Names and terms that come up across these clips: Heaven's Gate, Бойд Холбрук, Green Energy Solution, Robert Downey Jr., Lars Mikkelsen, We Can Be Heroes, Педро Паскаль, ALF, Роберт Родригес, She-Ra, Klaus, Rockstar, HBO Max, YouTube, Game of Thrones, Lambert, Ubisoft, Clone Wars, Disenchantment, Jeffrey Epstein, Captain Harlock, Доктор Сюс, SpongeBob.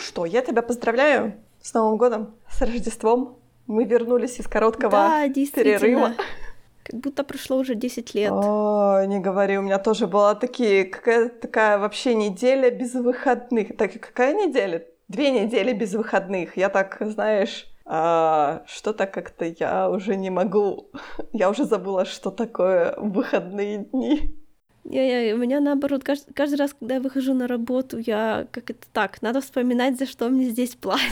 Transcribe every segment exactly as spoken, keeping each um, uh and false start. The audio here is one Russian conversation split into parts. что, я тебя поздравляю с Новым годом, с Рождеством. Мы вернулись из короткого да, перерыва. Как будто прошло уже десять лет. О, не говори, у меня тоже была такие, какая, такая вообще неделя без выходных. Так, какая неделя? Две недели без выходных. Я так, знаешь, а, что-то как-то я уже не могу. Я уже забыла, что такое выходные дни. Я, я, у меня наоборот, каждый, каждый раз, когда я выхожу на работу, я как это так, надо вспоминать, за что мне здесь платят.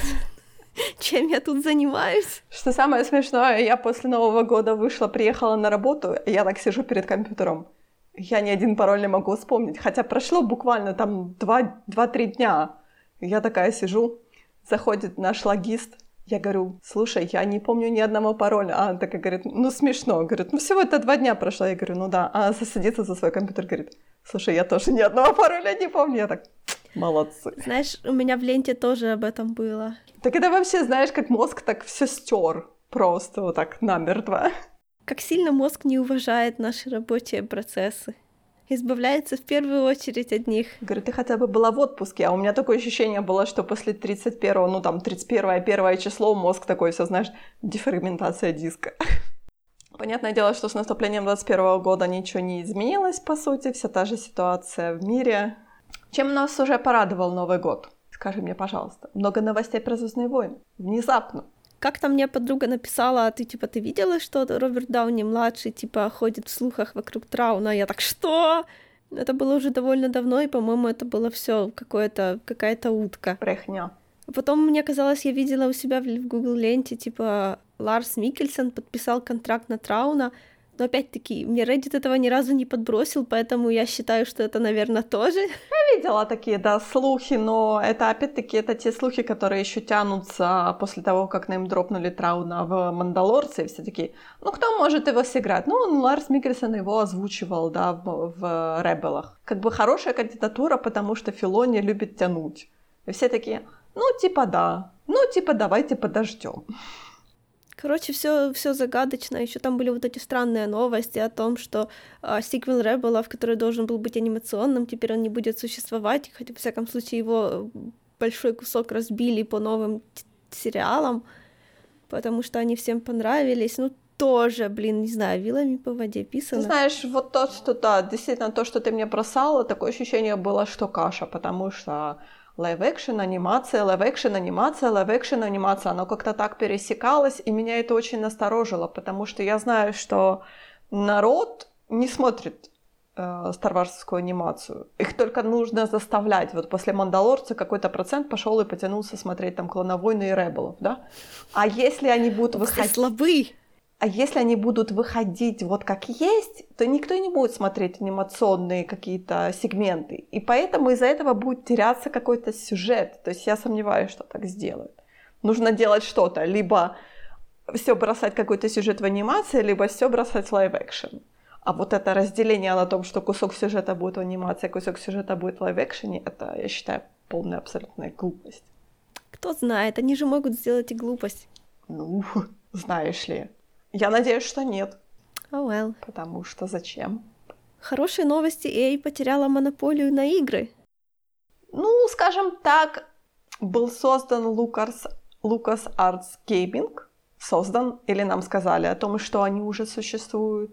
Чем я тут занимаюсь? Что самое смешное, я после Нового года вышла, приехала на работу, и я так сижу перед компьютером. Я ни один пароль не могу вспомнить, хотя прошло буквально там два-три дня. Я такая сижу, заходит наш логист, я говорю, слушай, я не помню ни одного пароля. А она такая говорит, ну смешно, говорит, ну всего это два дня прошло. Я говорю, ну да. А она садится за свой компьютер, говорит, слушай, я тоже ни одного пароля не помню. Я так... Молодцы. Знаешь, у меня в ленте тоже об этом было. Так это вообще, знаешь, как мозг так все стер просто вот так намертво. Как сильно мозг не уважает наши рабочие процессы. Избавляется в первую очередь от них. Говорю, ты хотя бы была в отпуске, а у меня такое ощущение было, что после тридцать первого, ну там тридцать первое, первое число мозг такой, все знаешь, дефрагментация диска. Понятное дело, что с наступлением двадцать первого года ничего не изменилось, по сути, вся та же ситуация в мире. Чем нас уже порадовал Новый год? Скажи мне, пожалуйста. Много новостей про «Звездные войны». Внезапно. Как-то мне подруга написала, ты типа, ты видела, что Роберт Дауни-младший типа ходит в слухах вокруг Трауна? Я так, что? Это было уже довольно давно, и, по-моему, это было всё какое-то, какая-то утка. Брехня. Потом, мне казалось, я видела у себя в Google-ленте, типа, Ларс Миккельсен подписал контракт на Трауна. Но опять-таки, мне Reddit этого ни разу не подбросил, поэтому я считаю, что это, наверное, тоже. Я видела такие, да, слухи, но это опять-таки это те слухи, которые еще тянутся после того, как нам дропнули Трауна в «Мандалорце», и все такие, ну кто может его сыграть? Ну, он, Ларс Миккельсен его озвучивал, да, в, в «Ребелах». Как бы хорошая кандидатура, потому что Филони любит тянуть. И все такие, ну типа да, ну типа давайте подождем. Короче, все, все загадочно. Еще там были вот эти странные новости о том, что э, сиквел «Ребелов», который должен был быть анимационным, теперь он не будет существовать, хотя, во всяком случае, его большой кусок разбили по новым т- сериалам, потому что они всем понравились. Ну, тоже, блин, не знаю, вилами по воде писано. Ты знаешь, вот то, что, да, действительно, то, что ты мне бросала, такое ощущение было, что каша, потому что... Лайв-экшн, анимация, лайв-экшн, анимация, лайв-экшн, анимация. Оно как-то так пересекалось, и меня это очень насторожило, потому что я знаю, что народ не смотрит э, старварскую анимацию. Их только нужно заставлять. Вот после «Мандалорца» какой-то процент пошёл и потянулся смотреть там «Клоновойны» и «Ребелов». Да? А если они будут выходить... Слабы! А если они будут выходить вот как есть, то никто не будет смотреть анимационные какие-то сегменты. И поэтому из-за этого будет теряться какой-то сюжет. То есть я сомневаюсь, что так сделают. Нужно делать что-то. Либо всё бросать какой-то сюжет в анимации, либо всё бросать в лайв-экшен. А вот это разделение на том, что кусок сюжета будет в анимации, кусок сюжета будет в лайв-экшене, это, я считаю, полная абсолютная глупость. Кто знает, они же могут сделать и глупость. Ну, знаешь ли... Я надеюсь, что нет. Oh well. Потому что зачем? Хорошие новости, и эй потеряла монополию на игры. Ну, скажем так, был создан LucasArts LucasArts Gaming. Создан, или нам сказали о том, что они уже существуют.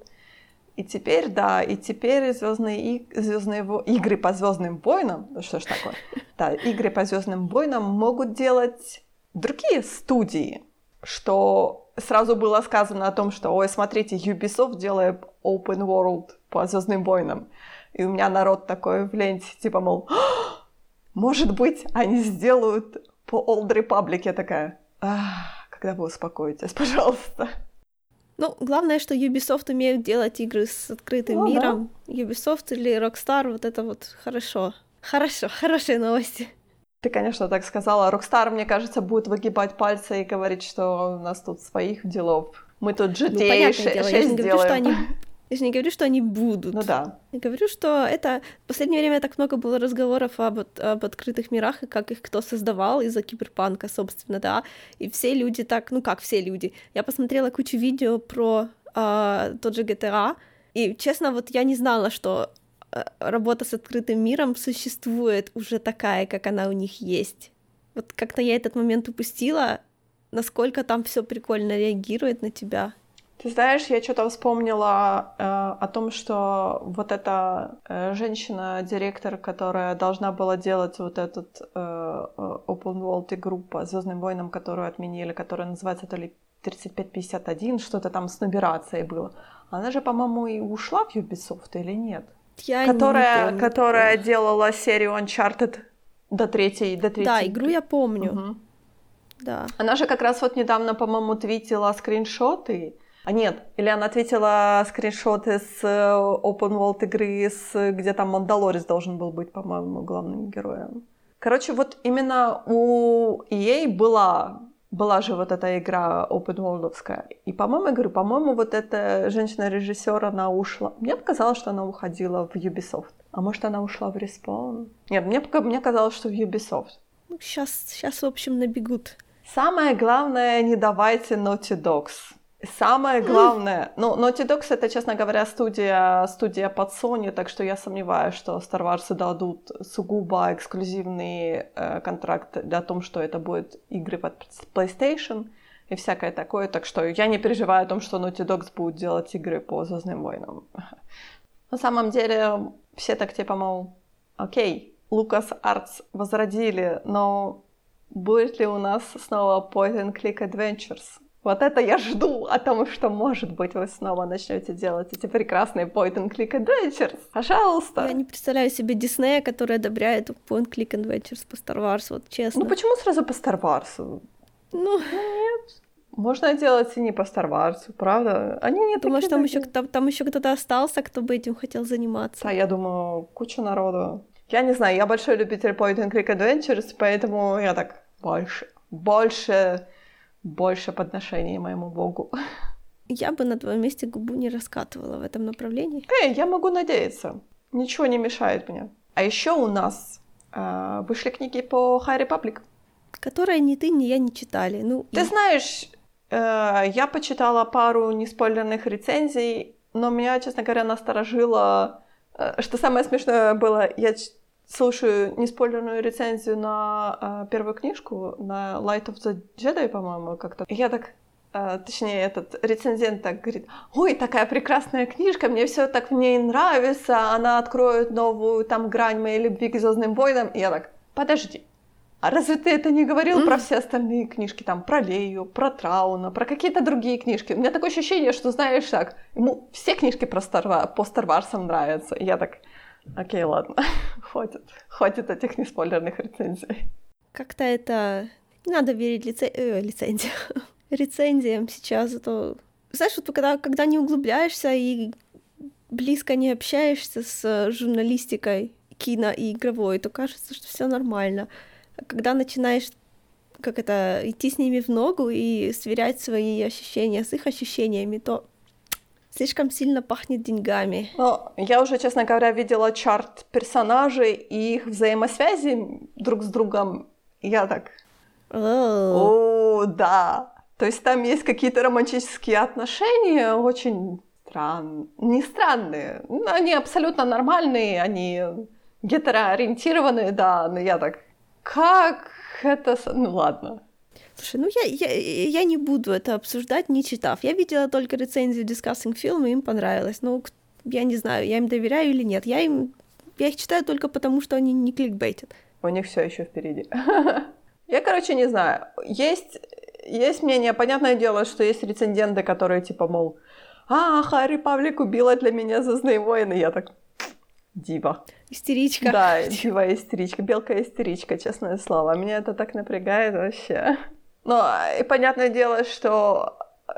И теперь, да, и теперь звездные, и... звездные во... игры по «Звездным войнам», что ж такое, да, игры по «Звездным войнам» могут делать другие студии, что... Сразу было сказано о том, что, ой, смотрите, Ubisoft делает Open World по «Звездным войнам». И у меня народ такой в ленте, типа, мол, может быть, они сделают по Old Republic. Я такая, ах, когда вы успокоитесь, пожалуйста. Ну, главное, что Ubisoft умеют делать игры с открытым ну, миром. Да. Ubisoft или Rockstar, вот это вот хорошо. Хорошо, хорошие новости. Ты, конечно, так сказала. Rockstar, мне кажется, будет выгибать пальцы и говорить, что у нас тут своих делов. Мы тут джи ти эй шесть делаем. Я же не говорю, что они... я же не говорю, что они будут. Ну да. Я говорю, что это... В последнее время так много было разговоров об, об открытых мирах и как их кто создавал из-за киберпанка, собственно, да. И все люди так... Ну как все люди? Я посмотрела кучу видео про э, тот же джи ти эй, и, честно, вот я не знала, что... работа с открытым миром существует уже такая, как она у них есть. Вот как-то я этот момент упустила, насколько там все прикольно реагирует на тебя. Ты знаешь, я что-то вспомнила э, о том, что вот эта э, женщина-директор, которая должна была делать вот этот э, Open World игру по «Звёздным войнам», которую отменили, которая называется то ли тридцать пять пятьдесят один, что-то там с нумерацией было. Она же, по-моему, и ушла в Ubisoft или нет? Я которая, не которая делала серию Uncharted до третьей, до третьей. Да, игру я помню. Угу. Да. Она же как раз вот недавно, по-моему, твитила скриншоты. А нет, или она ответила скриншоты с Open World игры, с, где там Мандалорец должен был быть, по-моему, главным героем. Короче, вот именно у и эй была, была же вот эта игра Open World'овская. И, по-моему, я говорю, по-моему, вот эта женщина-режиссер, она ушла. Мне показалось, что она уходила в Ubisoft. А может, она ушла в Respawn? Нет, мне, мне казалось, что в Ubisoft. Ну, сейчас, сейчас, в общем, набегут. Самое главное, не давайте Naughty Dogs. Самое главное, ну, Naughty Dogs — это, честно говоря, студия, студия под Sony, так что я сомневаюсь, что Star Wars дадут сугубо эксклюзивный э, контракт для того, что это будут игры под PlayStation и всякое такое, так что я не переживаю о том, что Naughty Dogs будет делать игры по «Звездным войнам». На самом деле, все так типа, мол, окей, LucasArts возродили, но будет ли у нас снова point-and-click adventures? Вот это я жду о том, что, может быть, вы снова начнёте делать эти прекрасные point-and-click adventures. Пожалуйста. Я не представляю себе Диснея, который одобряет point-and-click adventures по Star Wars, вот честно. Ну почему сразу по Star Wars? Ну нет. Можно делать и не по Star Wars, правда? Они не думаю, что там ещё там, там ещё кто-то остался, кто бы этим хотел заниматься. Да, я думаю, куча народу. Я не знаю, я большой любитель point-and-click adventures, поэтому я так больше, больше... Больше подношений моему богу. Я бы на твоем месте губу не раскатывала в этом направлении. Эй, я могу надеяться. Ничего не мешает мне. А еще у нас э, вышли книги по High Republic. Которые ни ты, ни я не читали. Ну, ты и... знаешь, э, я почитала пару неспойлерных рецензий, но меня, честно говоря, насторожило... Э, что самое смешное было, я ч- слушаю неспойлерную рецензию на э, первую книжку, на Light of the Jedi, по-моему, как-то. Я так, э, точнее, этот рецензент так говорит: «Ой, такая прекрасная книжка, мне все так в ней нравится, она откроет новую там грань моей любви к «Звездным войнам». И я так: подожди, а разве ты это не говорил mm-hmm. про все остальные книжки, там, про Лею, про Трауна, про какие-то другие книжки? У меня такое ощущение, что, знаешь, так, ему все книжки про Star... по Star Wars нравятся». И я так... Окей, ладно, хватит, хватит этих неспойлерных рецензий. Как-то это... Не надо верить лице... э, лицензиям. рецензиям сейчас. Это... Знаешь, вот когда, когда не углубляешься и близко не общаешься с журналистикой кино и игровой, то кажется, что все нормально. А когда начинаешь как это, идти с ними в ногу и сверять свои ощущения с их ощущениями, то... Слишком сильно пахнет деньгами. Но я уже, честно говоря, видела чарт персонажей и их взаимосвязи друг с другом. Я так... Oh. О, да. То есть там есть какие-то романтические отношения, очень странные. Не странные. Они абсолютно нормальные, они гетероориентированные, да. Но я так... Как это... Ну ладно. Слушай, ну я, я, я не буду это обсуждать, не читав. Я видела только рецензию Discussing Film, и им понравилось. Ну, я не знаю, я им доверяю или нет. Я, им, я их читаю только потому, что они не кликбейтят. У них всё ещё впереди. Я, короче, не знаю. Есть, есть мнение, понятное дело, что есть рецензенты, которые типа, мол, а, High Republic убила для меня «Звездные войны». Я так... Дива. Истеричка. Да, дива-истеричка, белка-истеричка, честное слово. Меня это так напрягает вообще. Ну, и понятное дело, что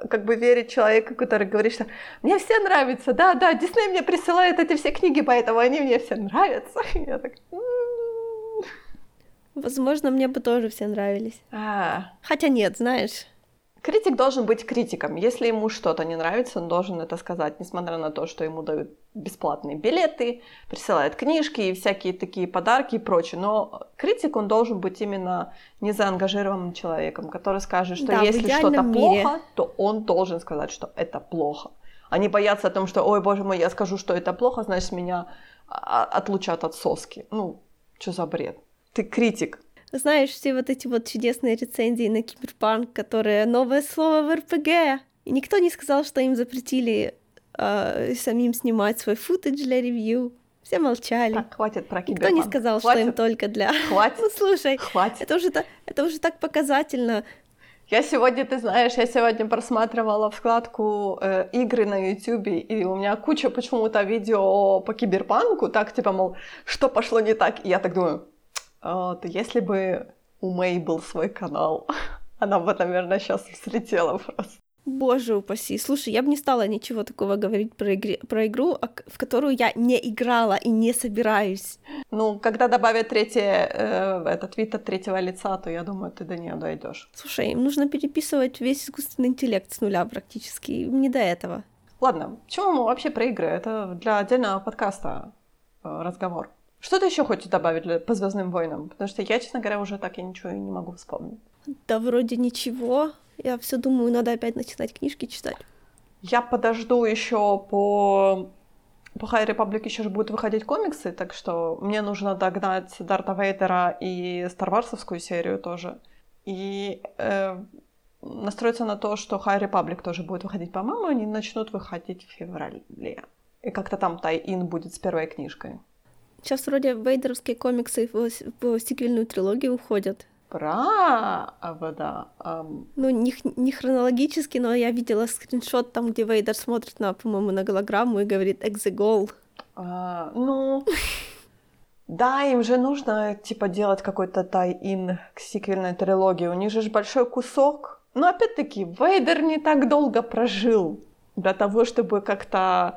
как бы верить человеку, который говорит, что мне все нравится, да-да, Дисней мне присылает эти все книги, поэтому они мне все нравятся. Я так... Возможно, мне бы тоже все нравились. А. Хотя нет, знаешь... Критик должен быть критиком. Если ему что-то не нравится, он должен это сказать, несмотря на то, что ему дают бесплатные билеты, присылают книжки и всякие такие подарки и прочее. Но критик, он должен быть именно незаангажированным человеком, который скажет, что да, если что-то плохо, то он должен сказать, что это плохо. Они боятся о том, что, ой, боже мой, я скажу, что это плохо, значит, меня отлучат от соски. Ну, что за бред? Ты критик. Знаешь, все вот эти вот чудесные рецензии на Киберпанк, которые новое слово в эр пэ гэ. И никто не сказал, что им запретили э, самим снимать свой футаж для ревью. Все молчали. Так, хватит про Киберпанк. Никто не сказал, хватит. Что им только для... Хватит. Ну, слушай, хватит. Это, уже, это уже так показательно. Я сегодня, ты знаешь, я сегодня просматривала вкладку э, игры на YouTube, и у меня куча почему-то видео по Киберпанку, так типа, мол, что пошло не так? И я так думаю, э, то если бы у Мэй был свой канал, она бы, наверное, сейчас взлетела просто. Боже упаси. Слушай, я бы не стала ничего такого говорить про, игре, про игру, в которую я не играла и не собираюсь. Ну, когда добавят третий, э, этот вид от третьего лица, то я думаю, ты до неё дойдёшь. Слушай, им нужно переписывать весь искусственный интеллект с нуля практически, им не до этого. Ладно, почему мы вообще про игры? Это для отдельного подкаста э, разговор. Что ты ещё хочешь добавить по «Звёздным войнам»? Потому что я, честно говоря, уже так и ничего и не могу вспомнить. Да вроде ничего. Я всё думаю, надо опять начинать книжки читать. Я подожду ещё по... По High Republic ещё же будут выходить комиксы, так что мне нужно догнать Дарта Вейдера и Старварсовскую серию тоже. И э, настроиться на то, что High Republic тоже будет выходить. По-моему, они начнут выходить в феврале. И как-то там тай-ин будет с первой книжкой. Сейчас вроде вейдеровские комиксы в сиквельную трилогию уходят. Право, да. Um... Ну, не, не хронологически, но я видела скриншот там, где Вейдер смотрит, на, по-моему, на голограмму и говорит «Exit goal». А, ну, да, им же нужно, типа, делать какой-то тай-ин к сиквельной трилогии. У них же большой кусок. Но, опять-таки, Вейдер не так долго прожил для того, чтобы как-то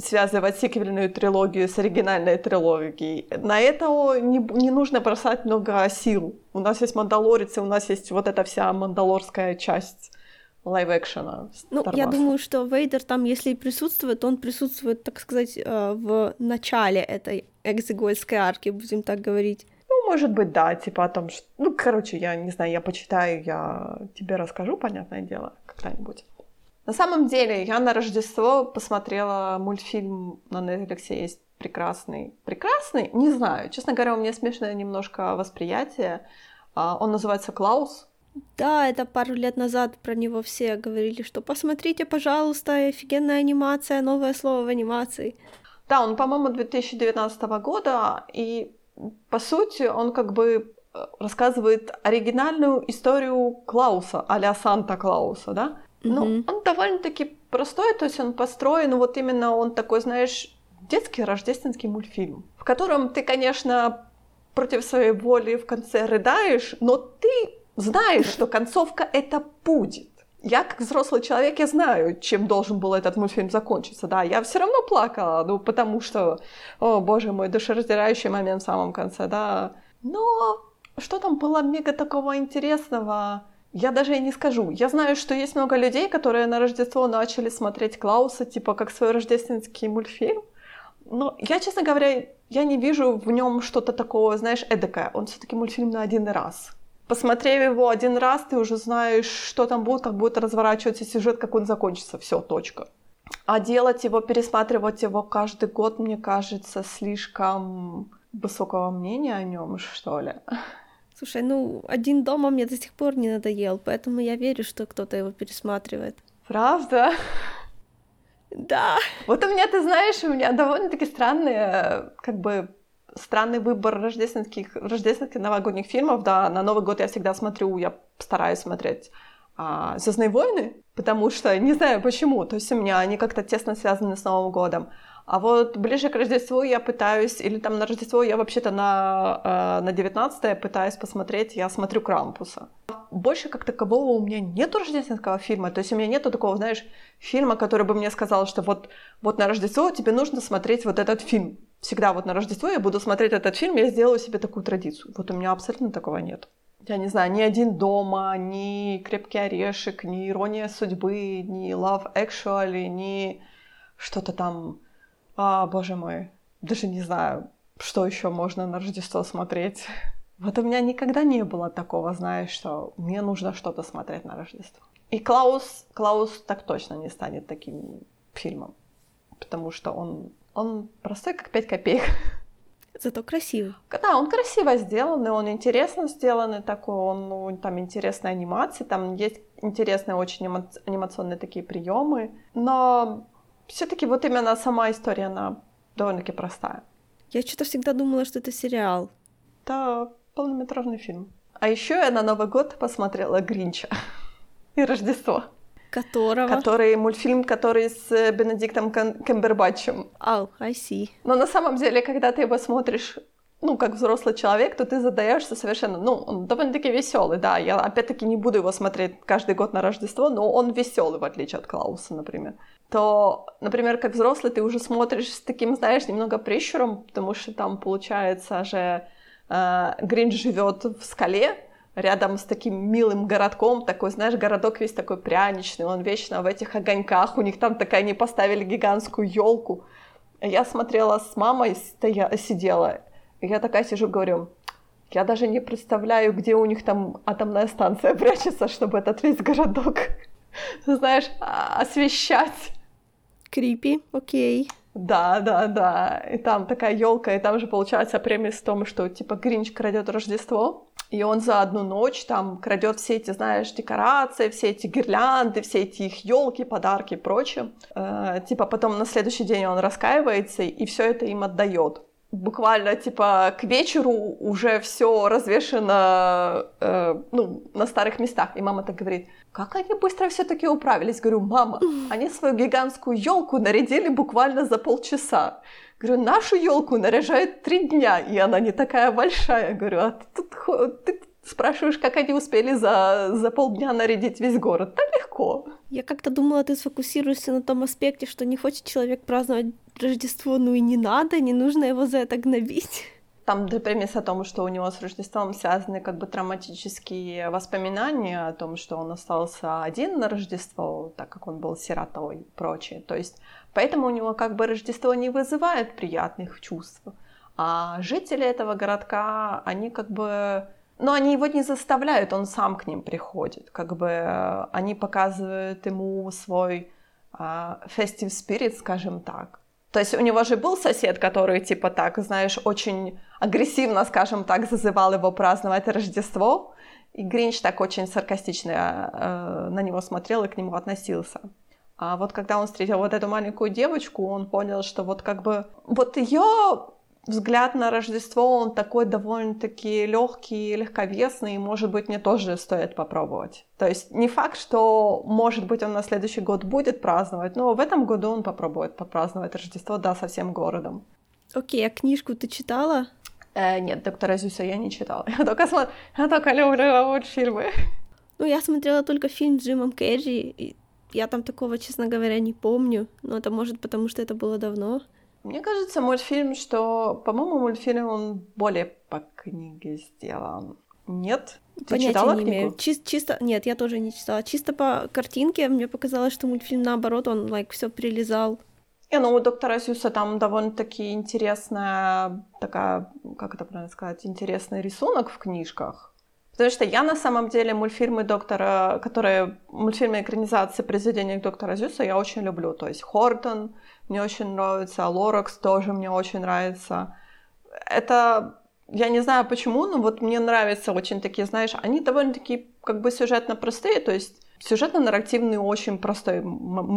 связывать сиквельную трилогию с оригинальной трилогией. На это не, не нужно бросать много сил. У нас есть «Мандалорец», и у нас есть вот эта вся мандалорская часть лайв-экшена. Ну, я думаю, что Вейдер там, если и присутствует, он присутствует, так сказать, в начале этой экзегольской арки, будем так говорить. Ну, может быть, да, типа о том, что... Ну, короче, я не знаю, я почитаю, я тебе расскажу, понятное дело, когда-нибудь. На самом деле, я на Рождество посмотрела мультфильм на Netflix, есть прекрасный. Прекрасный? Не знаю. Честно говоря, у меня смешное немножко восприятие. Он называется «Клаус». Да, это пару лет назад про него все говорили, что «посмотрите, пожалуйста, офигенная анимация, новое слово в анимации». Да, он, по-моему, две тысячи девятнадцатого года, и, по сути, он как бы рассказывает оригинальную историю Клауса, а-ля Санта-Клауса, да? Ну, mm-hmm. он довольно-таки простой, то есть он построен, вот именно он такой, знаешь, детский рождественский мультфильм, в котором ты, конечно, против своей воли в конце рыдаешь, но ты знаешь, что концовка это будет. Я, как взрослый человек, я знаю, чем должен был этот мультфильм закончиться, да, я всё равно плакала, ну, потому что, о, боже мой, душераздирающий момент в самом конце, да. Но что там было мега такого интересного... Я даже и не скажу. Я знаю, что есть много людей, которые на Рождество начали смотреть «Клауса», типа, как свой рождественский мультфильм. Но я, честно говоря, я не вижу в нём что-то такого, знаешь, эдакое. Он всё-таки мультфильм на один раз. Посмотрев его один раз, ты уже знаешь, что там будет, как будет разворачиваться сюжет, как он закончится. Всё, точка. А делать его, пересматривать его каждый год, мне кажется, слишком высокого мнения о нём, что ли. Слушай, ну, «Один дома» мне до сих пор не надоел, поэтому я верю, что кто-то его пересматривает. Правда? Да. Вот у меня, ты знаешь, у меня довольно-таки странные, как бы, странный выбор рождественских, рождественских новогодних фильмов, да, на Новый год я всегда смотрю, я стараюсь смотреть а, «Звёздные войны», потому что, не знаю почему, то есть у меня они как-то тесно связаны с Новым годом. А вот ближе к Рождеству я пытаюсь, или там на Рождество я вообще-то на, на девятнадцатое пытаюсь посмотреть, я смотрю «Крампуса». Больше как такового у меня нету рождественского фильма, то есть у меня нету такого, знаешь, фильма, который бы мне сказал, что вот, вот на Рождество тебе нужно смотреть вот этот фильм. Всегда вот на Рождество я буду смотреть этот фильм, я сделаю себе такую традицию. Вот у меня абсолютно такого нет. Я не знаю, ни «Один дома», ни «Крепкий орешек», ни «Ирония судьбы», ни «Love Actually», ни что-то там... А, боже мой, даже не знаю, что ещё можно на Рождество смотреть. Вот у меня никогда не было такого, знаешь, что мне нужно что-то смотреть на Рождество. И Клаус, Клаус так точно не станет таким фильмом, потому что он, он простой, как пять копеек. Зато красиво. Да, он красиво сделанный, он интересно сделанный такой, он, ну, там интересные анимации, там есть интересные очень анимационные такие приемы, но все-таки вот именно сама история, она довольно-таки простая. Я что-то всегда думала, что это сериал. Да, полнометражный фильм. А еще я на Новый год посмотрела «Гринча» и «Рождество». Которого? Который мультфильм, который с Бенедиктом Камбербатчем. Oh, I see. Но на самом деле, когда ты его смотришь, ну, как взрослый человек, то ты задаешься совершенно... Ну, он довольно-таки веселый, да. Я, опять-таки, не буду его смотреть каждый год на Рождество, но он веселый, в отличие от Клауса, например. То, например, как взрослый ты уже смотришь с таким, знаешь, немного прищуром, потому что там, получается же, Гринч живет в скале, рядом с таким милым городком, такой, знаешь, городок весь такой пряничный, он вечно в этих огоньках, у них там такая, они поставили гигантскую елку. Я смотрела с мамой, стоя, сидела, и я такая сижу, говорю, я даже не представляю, где у них там атомная станция прячется, чтобы этот весь городок, знаешь, освещать. Крипи, окей. Да, да, да, и там такая елка, и там же, получается, премис в том, что, типа, Гринч крадет Рождество, и он за одну ночь там крадет все эти, знаешь, декорации, все эти гирлянды, все эти их елки, подарки и прочее. Э, типа потом на следующий день он раскаивается и все это им отдает. Буквально типа к вечеру уже все развешено э, ну, на старых местах. И мама так говорит, как они быстро все-таки управились? Говорю, мама, они свою гигантскую елку нарядили буквально за полчаса. Говорю, нашу елку наряжают три дня, и она не такая большая. Говорю, а ты тут ты спрашиваешь, как они успели за, за полдня нарядить весь город? Да легко. Я как-то думала, ты сфокусируешься на том аспекте, что не хочет человек праздновать Рождество, ну и не надо, не нужно его за это гнобить. Там примес о том, что у него с Рождеством связаны как бы травматические воспоминания о том, что он остался один на Рождество, так как он был сиротой и прочее. То есть, поэтому у него как бы Рождество не вызывает приятных чувств. А жители этого городка, они как бы... Но они его не заставляют, он сам к ним приходит. Как бы они показывают ему свой festive spirit, скажем так. То есть у него же был сосед, который, типа так, знаешь, очень агрессивно, скажем так, зазывал его праздновать Рождество. И Гринч так очень саркастично э, на него смотрел и к нему относился. А вот когда он встретил вот эту маленькую девочку, он понял, что вот как бы... Вот ее взгляд на Рождество, он такой довольно-таки легкий, легковесный, и, может быть, мне тоже стоит попробовать. То есть не факт, что, может быть, он на следующий год будет праздновать, но в этом году он попробует попраздновать Рождество, да, со всем городом. Окей, а книжку ты читала? Э, нет, «Доктора Сюса» я не читала. Я только, смотр... я только люблю мультфильмы. Ну, я смотрела только фильм с Джимом Керри, и я там такого, честно говоря, не помню, но это может потому, что это было давно. Мне кажется, мультфильм, что, по-моему, мультфильм он более по книге сделан. Нет? Ты Понятия читала не книгу? Чис- чисто... Нет, я тоже не читала. Чисто по картинке мне показалось, что мультфильм, наоборот, он, like, всё прилезал. И, ну, у доктора Сюса там довольно-таки интересная такая, как это правильно сказать, интересный рисунок в книжках. Потому что я, на самом деле, мультфильмы доктора, которые, мультфильмы экранизации произведений доктора Сюса я очень люблю. То есть «Хортон» мне очень нравится, «Лоракс» тоже мне очень нравится. Это, я не знаю почему, но вот мне нравятся очень такие, знаешь, они довольно-таки как бы сюжетно простые, то есть сюжетно-нарративный очень простой м-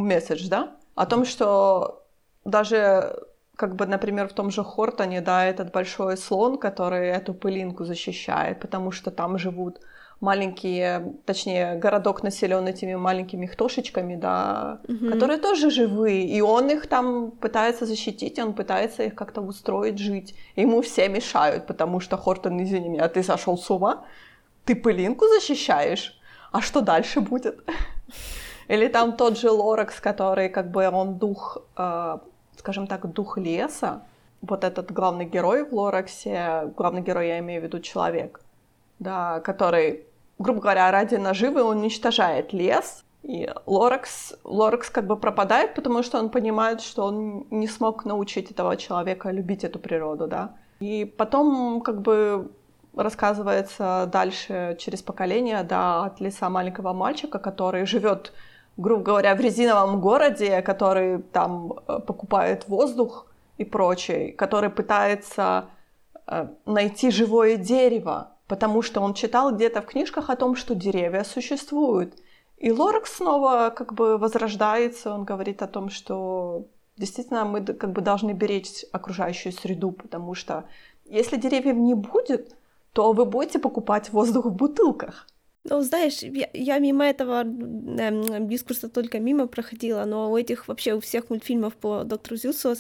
месседж, да? О том, что даже, как бы, например, в том же «Хортоне», да, этот большой слон, который эту пылинку защищает, потому что там живут маленькие, точнее, городок населен этими маленькими хтошечками, да, угу. которые тоже живые, и он их там пытается защитить, он пытается их как-то устроить жить. Ему все мешают, потому что Хортон, извини меня, ты сошел с ума? Ты пылинку защищаешь? А что дальше будет? Или там тот же Лоракс, который, как бы, он дух, э, скажем так, дух леса. Вот этот главный герой в Лораксе, главный герой, я имею в виду, человек, да, который, грубо говоря, ради наживы он уничтожает лес, и Лоракс, Лоракс как бы пропадает, потому что он понимает, что он не смог научить этого человека любить эту природу, да. И потом, как бы, рассказывается дальше через поколение, да, от лица маленького мальчика, который живет, грубо говоря, в резиновом городе, который там покупает воздух и прочее, который пытается найти живое дерево, потому что он читал где-то в книжках о том, что деревья существуют. И Лоракс снова как бы возрождается, он говорит о том, что действительно мы как бы должны беречь окружающую среду, потому что если деревьев не будет, то вы будете покупать воздух в бутылках. Ну, знаешь, я, я мимо этого э, дискурса только мимо проходила, но у этих вообще у всех мультфильмов по доктору Сюссу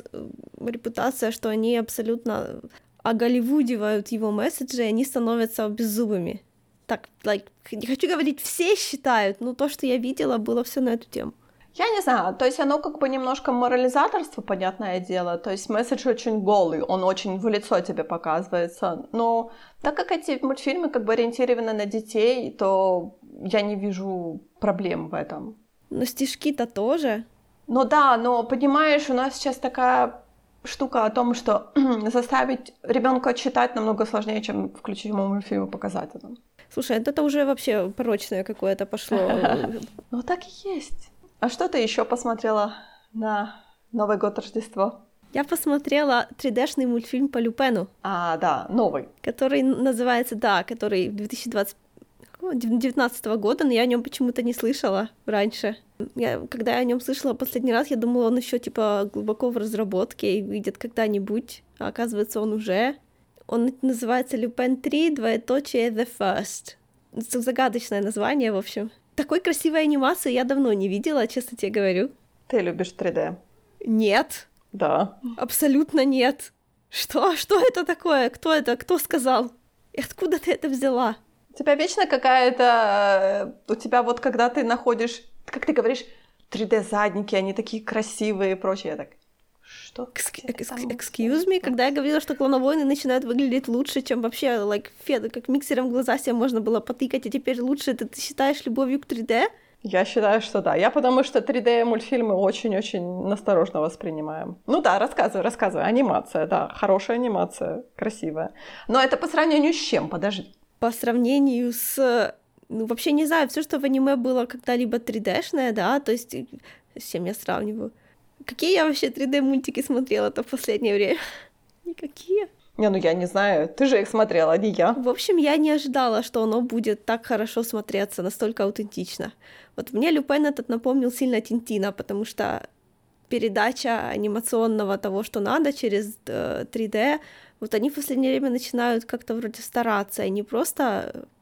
репутация, что они абсолютно оголливудивают его месседжи, и они становятся беззубыми. Так, like, не хочу говорить, все считают, но то, что я видела, было всё на эту тему. Я не знаю, то есть оно как бы немножко морализаторство, понятное дело, то есть месседж очень голый, он очень в лицо тебе показывается, но так как эти мультфильмы как бы ориентированы на детей, то я не вижу проблем в этом. Но стишки-то тоже. Ну да, но понимаешь, у нас сейчас такая штука о том, что заставить ребёнка читать намного сложнее, чем включить ему мультфильм и показать это. Слушай, это уже вообще порочное какое-то пошло. Ну так и есть. А что ты ещё посмотрела на Новый год, Рождество? Я посмотрела три дэ-шный мультфильм по Люпену. А, да, новый. Который называется, да, который две тысячи девятнадцатого года, но я о нём почему-то не слышала раньше. Я, когда я о нём слышала последний раз, я думала, он ещё типа глубоко в разработке и выйдет когда-нибудь, а оказывается, он уже. Он называется «Люпен три, двоеточие, The First». Загадочное название, в общем. Такой красивой анимации я давно не видела, честно тебе говорю. Ты любишь три дэ? Нет. Да. Абсолютно нет. Что? Что это такое? Кто это? Кто сказал? И откуда ты это взяла? У тебя вечно какая-то... У тебя вот когда ты находишь... Как ты говоришь, три дэ-задники, они такие красивые и прочее. Я так... Что? Excuse me? Когда я говорила, что клоновойны начинают выглядеть лучше, чем вообще, like, феда, как миксером в глаза себе можно было потыкать, а теперь лучше, это ты считаешь любовью к три дэ? Я считаю, что да. Я потому что три дэ-мультфильмы очень-очень насторожно воспринимаем. Ну да, рассказывай, рассказывай. Анимация, да. Хорошая анимация, красивая. Но это по сравнению с чем? Подожди. По сравнению с... Ну, вообще не знаю, всё, что в аниме было когда-либо три дэ-шное, да, то есть... С чем я сравниваю? Какие я вообще три дэ-мультики смотрела-то в последнее время? Никакие. Не, ну я не знаю, ты же их смотрела, не я. В общем, я не ожидала, что оно будет так хорошо смотреться, настолько аутентично. Вот мне Люпен этот напомнил сильно Тинтина, потому что передача анимационного того, что надо, через три дэ, вот они в последнее время начинают как-то вроде стараться, и не просто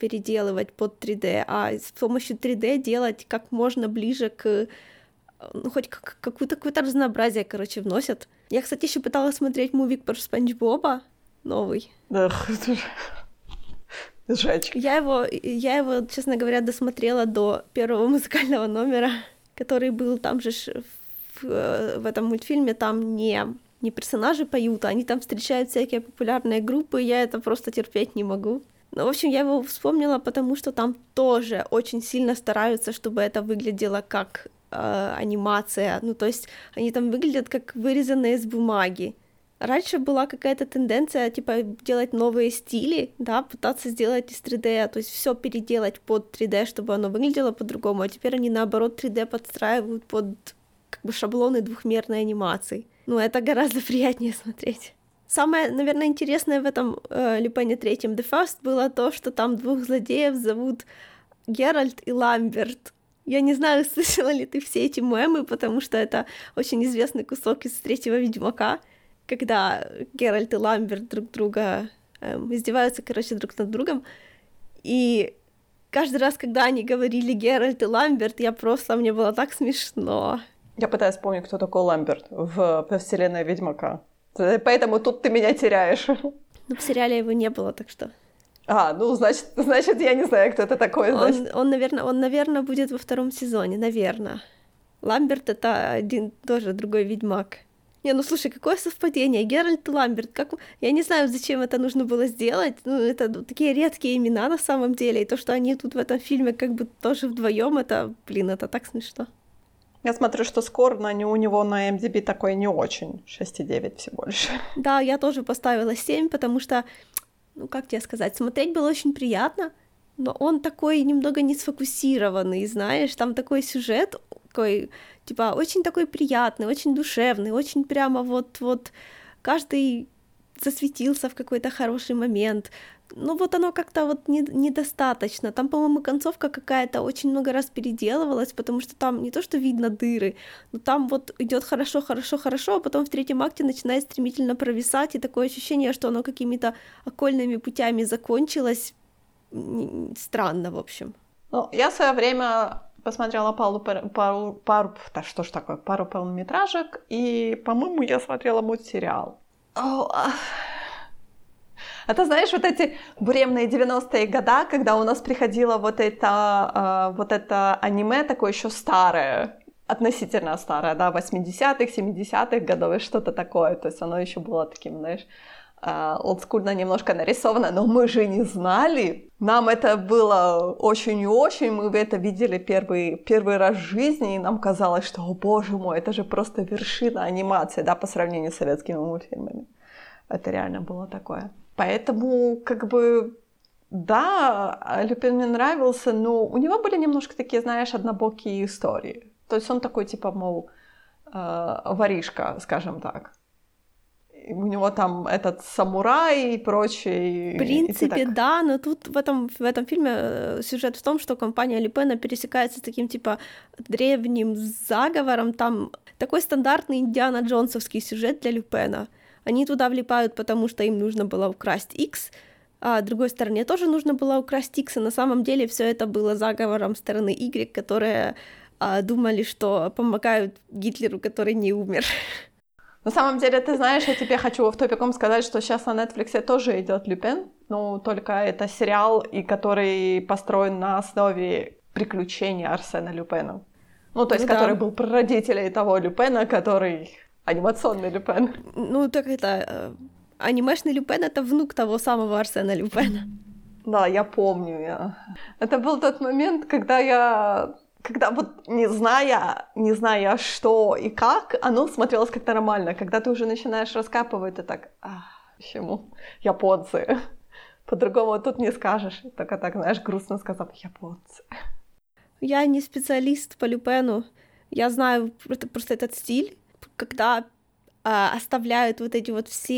переделывать под три дэ, а с помощью три дэ делать как можно ближе к... Ну, хоть как- какую-то, какое-то разнообразие, короче, вносят. Я, кстати, ещё пыталась смотреть мувик про Спанч Боба, новый. Эх, жачка. Я его, я его, честно говоря, досмотрела до первого музыкального номера, который был там же в, в этом мультфильме, там не, не персонажи поют, а они там встречают всякие популярные группы, я это просто терпеть не могу. Ну, в общем, я его вспомнила, потому что там тоже очень сильно стараются, чтобы это выглядело как... анимация, ну то есть они там выглядят как вырезанные из бумаги. Раньше была какая-то тенденция типа делать новые стили, да, пытаться сделать из три дэ, то есть всё переделать под три дэ, чтобы оно выглядело по-другому, а теперь они наоборот три дэ подстраивают под как бы шаблоны двухмерной анимации. Ну это гораздо приятнее смотреть. Самое, наверное, интересное в этом э, Люпене третьем The First было то, что там двух злодеев зовут Геральт и Ламберт. Я не знаю, слышала ли ты все эти мемы, потому что это очень известный кусок из третьего «Ведьмака», когда Геральт и Ламберт друг друга эм, издеваются, короче, друг над другом. И каждый раз, когда они говорили «Геральт и Ламберт», я просто... Мне было так смешно. Я пытаюсь вспомнить, кто такой Ламберт в, в вселенной «Ведьмака». Поэтому тут ты меня теряешь. Ну, в сериале его не было, так что... А, ну, значит, значит, я не знаю, кто это такой. Он, он, наверное, он, наверное, будет во втором сезоне, наверное. Ламберт — это один тоже другой ведьмак. Не, ну, слушай, какое совпадение, Геральт и Ламберт. Как... Я не знаю, зачем это нужно было сделать. Ну, это такие редкие имена на самом деле. И то, что они тут в этом фильме как бы тоже вдвоём, это, блин, это так смешно. Я смотрю, что скор на, у него на эм ди би такой не очень, шесть целых девять десятых всего лишь. Да, я тоже поставила семь, потому что... Ну, как тебе сказать, смотреть было очень приятно, но он такой немного не сфокусированный, знаешь, там такой сюжет, такой, типа, очень такой приятный, очень душевный, очень прямо вот-вот каждый засветился в какой-то хороший момент. Ну вот оно как-то вот не, недостаточно. Там, по-моему, концовка какая-то очень много раз переделывалась, потому что там не то, что видно дыры, но там вот идёт хорошо, хорошо, хорошо, а потом в третьем акте начинает стремительно провисать, и такое ощущение, что оно какими-то окольными путями закончилось. Странно, в общем. Ну, я в своё время посмотрела пару, пару, пару, да, что ж такое, пару полнометражек, и, по-моему, я смотрела мультсериал. А ты знаешь, вот эти буремные девяностые года, когда у нас приходило вот это, вот это аниме, такое еще старое, относительно старое, да, восьмидесятых, семидесятых годов и что-то такое, то есть оно еще было таким, знаешь, олдскульно немножко нарисовано, но мы же не знали, нам это было очень и очень, мы это видели первый, первый раз в жизни, и нам казалось, что, о боже мой, это же просто вершина анимации, да, по сравнению с советскими мультфильмами. Это реально было такое. Поэтому, как бы, да, Люпин мне нравился, но у него были немножко такие, знаешь, однобокие истории. То есть он такой, типа, мол, воришка, скажем так. У него там этот самурай и прочее. В принципе, так... да, но тут в этом, в этом фильме сюжет в том, что компания Люпена пересекается с таким, типа, древним заговором. Там такой стандартный Индиана Джонсовский сюжет для Люпена. Они туда влипают, потому что им нужно было украсть X, а другой стороне тоже нужно было украсть X, и на самом деле всё это было заговором стороны Y, которые а, думали, что помогают Гитлеру, который не умер. На самом деле, ты знаешь, я тебе хочу втопиком сказать, что сейчас на Netflix тоже идёт Люпен, но только это сериал, и который построен на основе приключений Арсена Люпена. Ну, то есть, ну, который да. был прародителем того Люпена, который... Анимационный Люпен. Ну, так это... Анимешный Люпен — это внук того самого Арсена Люпена. Да, я помню. Я... Это был тот момент, когда я... Когда вот не зная, не зная, что и как, оно смотрелось как-то нормально. Когда ты уже начинаешь раскапывать, ты так... Ах, почему? Японцы. По-другому тут не скажешь. Только так, знаешь, грустно сказал. Японцы. Я не специалист по Люпену. Я знаю просто этот стиль. Когда э, оставляют вот эти вот все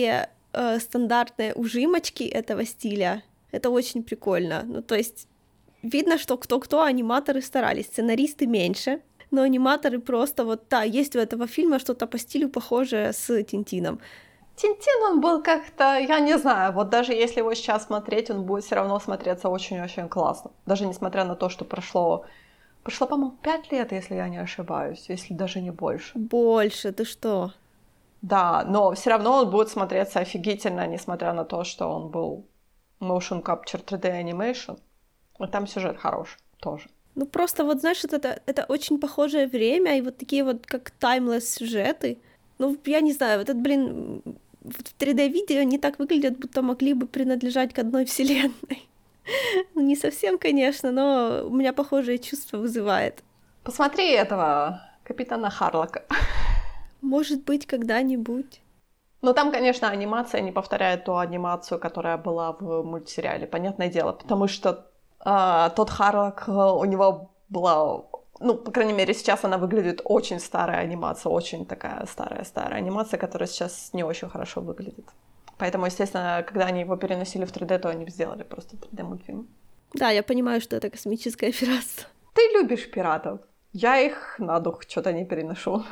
э, стандартные ужимочки этого стиля, это очень прикольно. Ну, то есть видно, что кто-кто, аниматоры старались, сценаристы меньше, но аниматоры просто вот, да, есть у этого фильма что-то по стилю похожее с Тинтином. Тинтин, он был как-то, я не знаю, вот даже если его сейчас смотреть, он будет всё равно смотреться очень-очень классно, даже несмотря на то, что прошло... Прошло, по-моему, пять лет, если я не ошибаюсь, если даже не больше. Больше, ты что? Да, но всё равно он будет смотреться офигительно, несмотря на то, что он был motion capture три дэ animation. И там сюжет хороший тоже. Ну просто вот, знаешь, это, это очень похожее время, и вот такие вот как timeless сюжеты. Ну, я не знаю, вот этот, блин, в три дэ-видео они так выглядят, будто могли бы принадлежать к одной вселенной. Ну, не совсем, конечно, но у меня похожие чувства вызывает. Посмотри этого капитана Харлока. Может быть, когда-нибудь. Но там, конечно, анимация не повторяет ту анимацию, которая была в мультсериале, понятное дело, потому что э, тот Харлок, у него была, ну, по крайней мере, сейчас она выглядит очень старая анимация, очень такая старая-старая анимация, которая сейчас не очень хорошо выглядит. Поэтому, естественно, когда они его переносили в три дэ, то они сделали просто три дэ-мультфильм. Да, я понимаю, что это космическое пиратство. Ты любишь пиратов. Я их на дух что-то не переношу.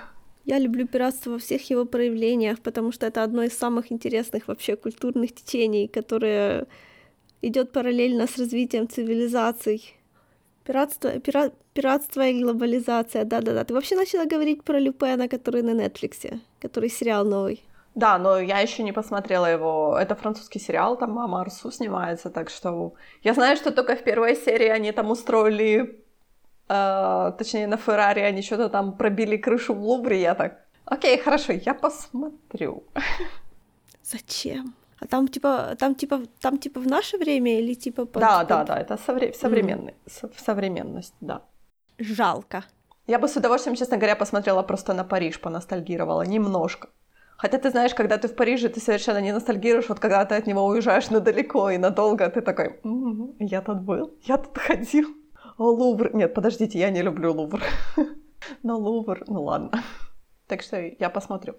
Я люблю пиратство во всех его проявлениях, потому что это одно из самых интересных вообще культурных течений, которое идёт параллельно с развитием цивилизаций. Пиратство, пира... пиратство и глобализация, да-да-да. Ты вообще начала говорить про Люпена, который на Нетфликсе, который сериал новый. Да, но я ещё не посмотрела его. Это французский сериал, там мама Арсу снимается, так что... Я знаю, что только в первой серии они там устроили... Э, точнее, на Феррари они что-то там пробили крышу в Лувре, я так... Окей, хорошо, я посмотрю. Зачем? А там типа, там, типа, там, типа в наше время или типа... Под... Да, да, да, это совре- современный, mm. современность, да. Жалко. Я бы с удовольствием, честно говоря, посмотрела просто на Париж, поностальгировала немножко. Хотя ты знаешь, когда ты в Париже, ты совершенно не ностальгируешь, вот когда ты от него уезжаешь надалеко и надолго, ты такой, м-м-м, я тут был, я тут ходил. О, Лувр. Нет, подождите, я не люблю Лувр. Но Лувр, ну ладно. Так что я посмотрю.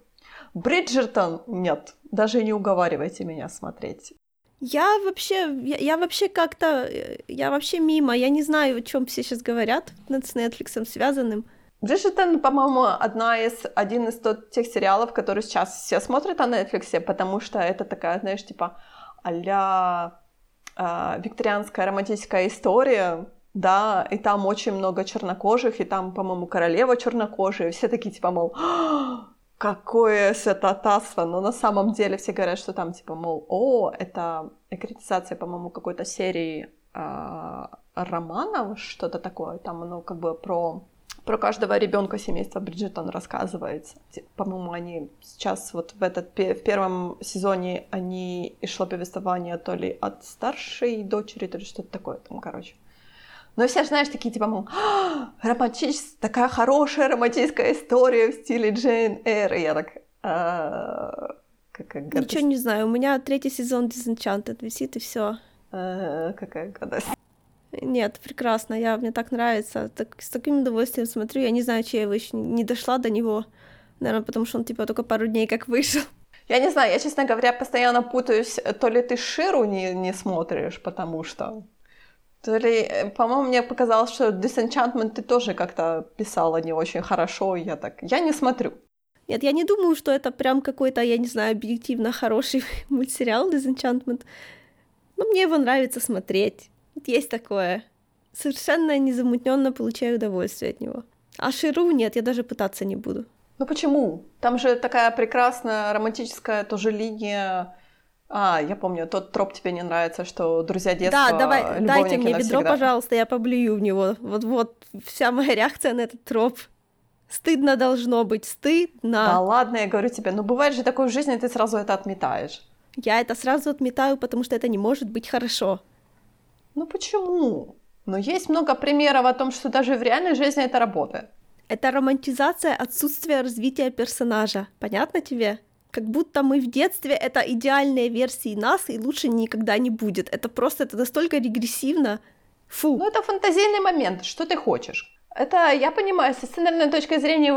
Бриджертон нет. Даже не уговаривайте меня смотреть. Я вообще, я, я вообще как-то, я вообще мимо, я не знаю, о чём все сейчас говорят с Netflix связанным. Bridgerton, по-моему, одна из, один из тот, тех сериалов, которые сейчас все смотрят на Netflix, потому что это такая, знаешь, типа а-ля э, викторианская романтическая история, да, и там очень много чернокожих, и там, по-моему, королева чернокожая, все такие, типа, мол, какое святотатство, но на самом деле все говорят, что там, типа, мол, о, это экранизация, по-моему, какой-то серии э, романов, что-то такое, там оно как бы про... Про каждого ребёнка семейства Бриджертон рассказывается. По-моему, они сейчас вот в, этот, в первом сезоне они и шло повествование то ли от старшей дочери, то ли что-то такое там, короче. Но все же, знаешь, такие типа, мол, романтическая, такая хорошая романтическая история в стиле Джейн Эйр. Я так... Ничего не знаю, у меня третий сезон Disenchantment висит, и всё. Какая гадость. Нет, прекрасно, я, мне так нравится, так, с таким удовольствием смотрю, я не знаю, чья я его ещё не дошла до него, наверное, потому что он, типа, только пару дней как вышел. Я не знаю, я, честно говоря, постоянно путаюсь, то ли ты Ширу не, не смотришь, потому что, то ли, по-моему, мне показалось, что Disenchantment ты тоже как-то писала не очень хорошо, я так, я не смотрю. Нет, я не думаю, что это прям какой-то, я не знаю, объективно хороший мультсериал Disenchantment, но мне его нравится смотреть. Есть такое. Совершенно незамутнённо получаю удовольствие от него. А Ширу нет, я даже пытаться не буду. Ну почему? Там же такая прекрасная романтическая тоже линия. А, я помню, тот троп тебе не нравится, что друзья детства, да, давай, любовники навсегда. Да, дайте мне навсегда. Ведро, пожалуйста, я поблюю в него. Вот-вот, вся моя реакция на этот троп. Стыдно должно быть, стыдно. Да ладно, я говорю тебе, ну бывает же такое в жизни, ты сразу это отметаешь. Я это сразу отметаю, потому что это не может быть хорошо. Ну почему? Но есть много примеров о том, что даже в реальной жизни это работает. Это романтизация отсутствия развития персонажа. Понятно тебе? Как будто мы в детстве — это идеальные версии нас, и лучше никогда не будет. Это просто это настолько регрессивно. Фу. Ну это фантазийный момент. Что ты хочешь? Это, я понимаю, со сценарной точки зрения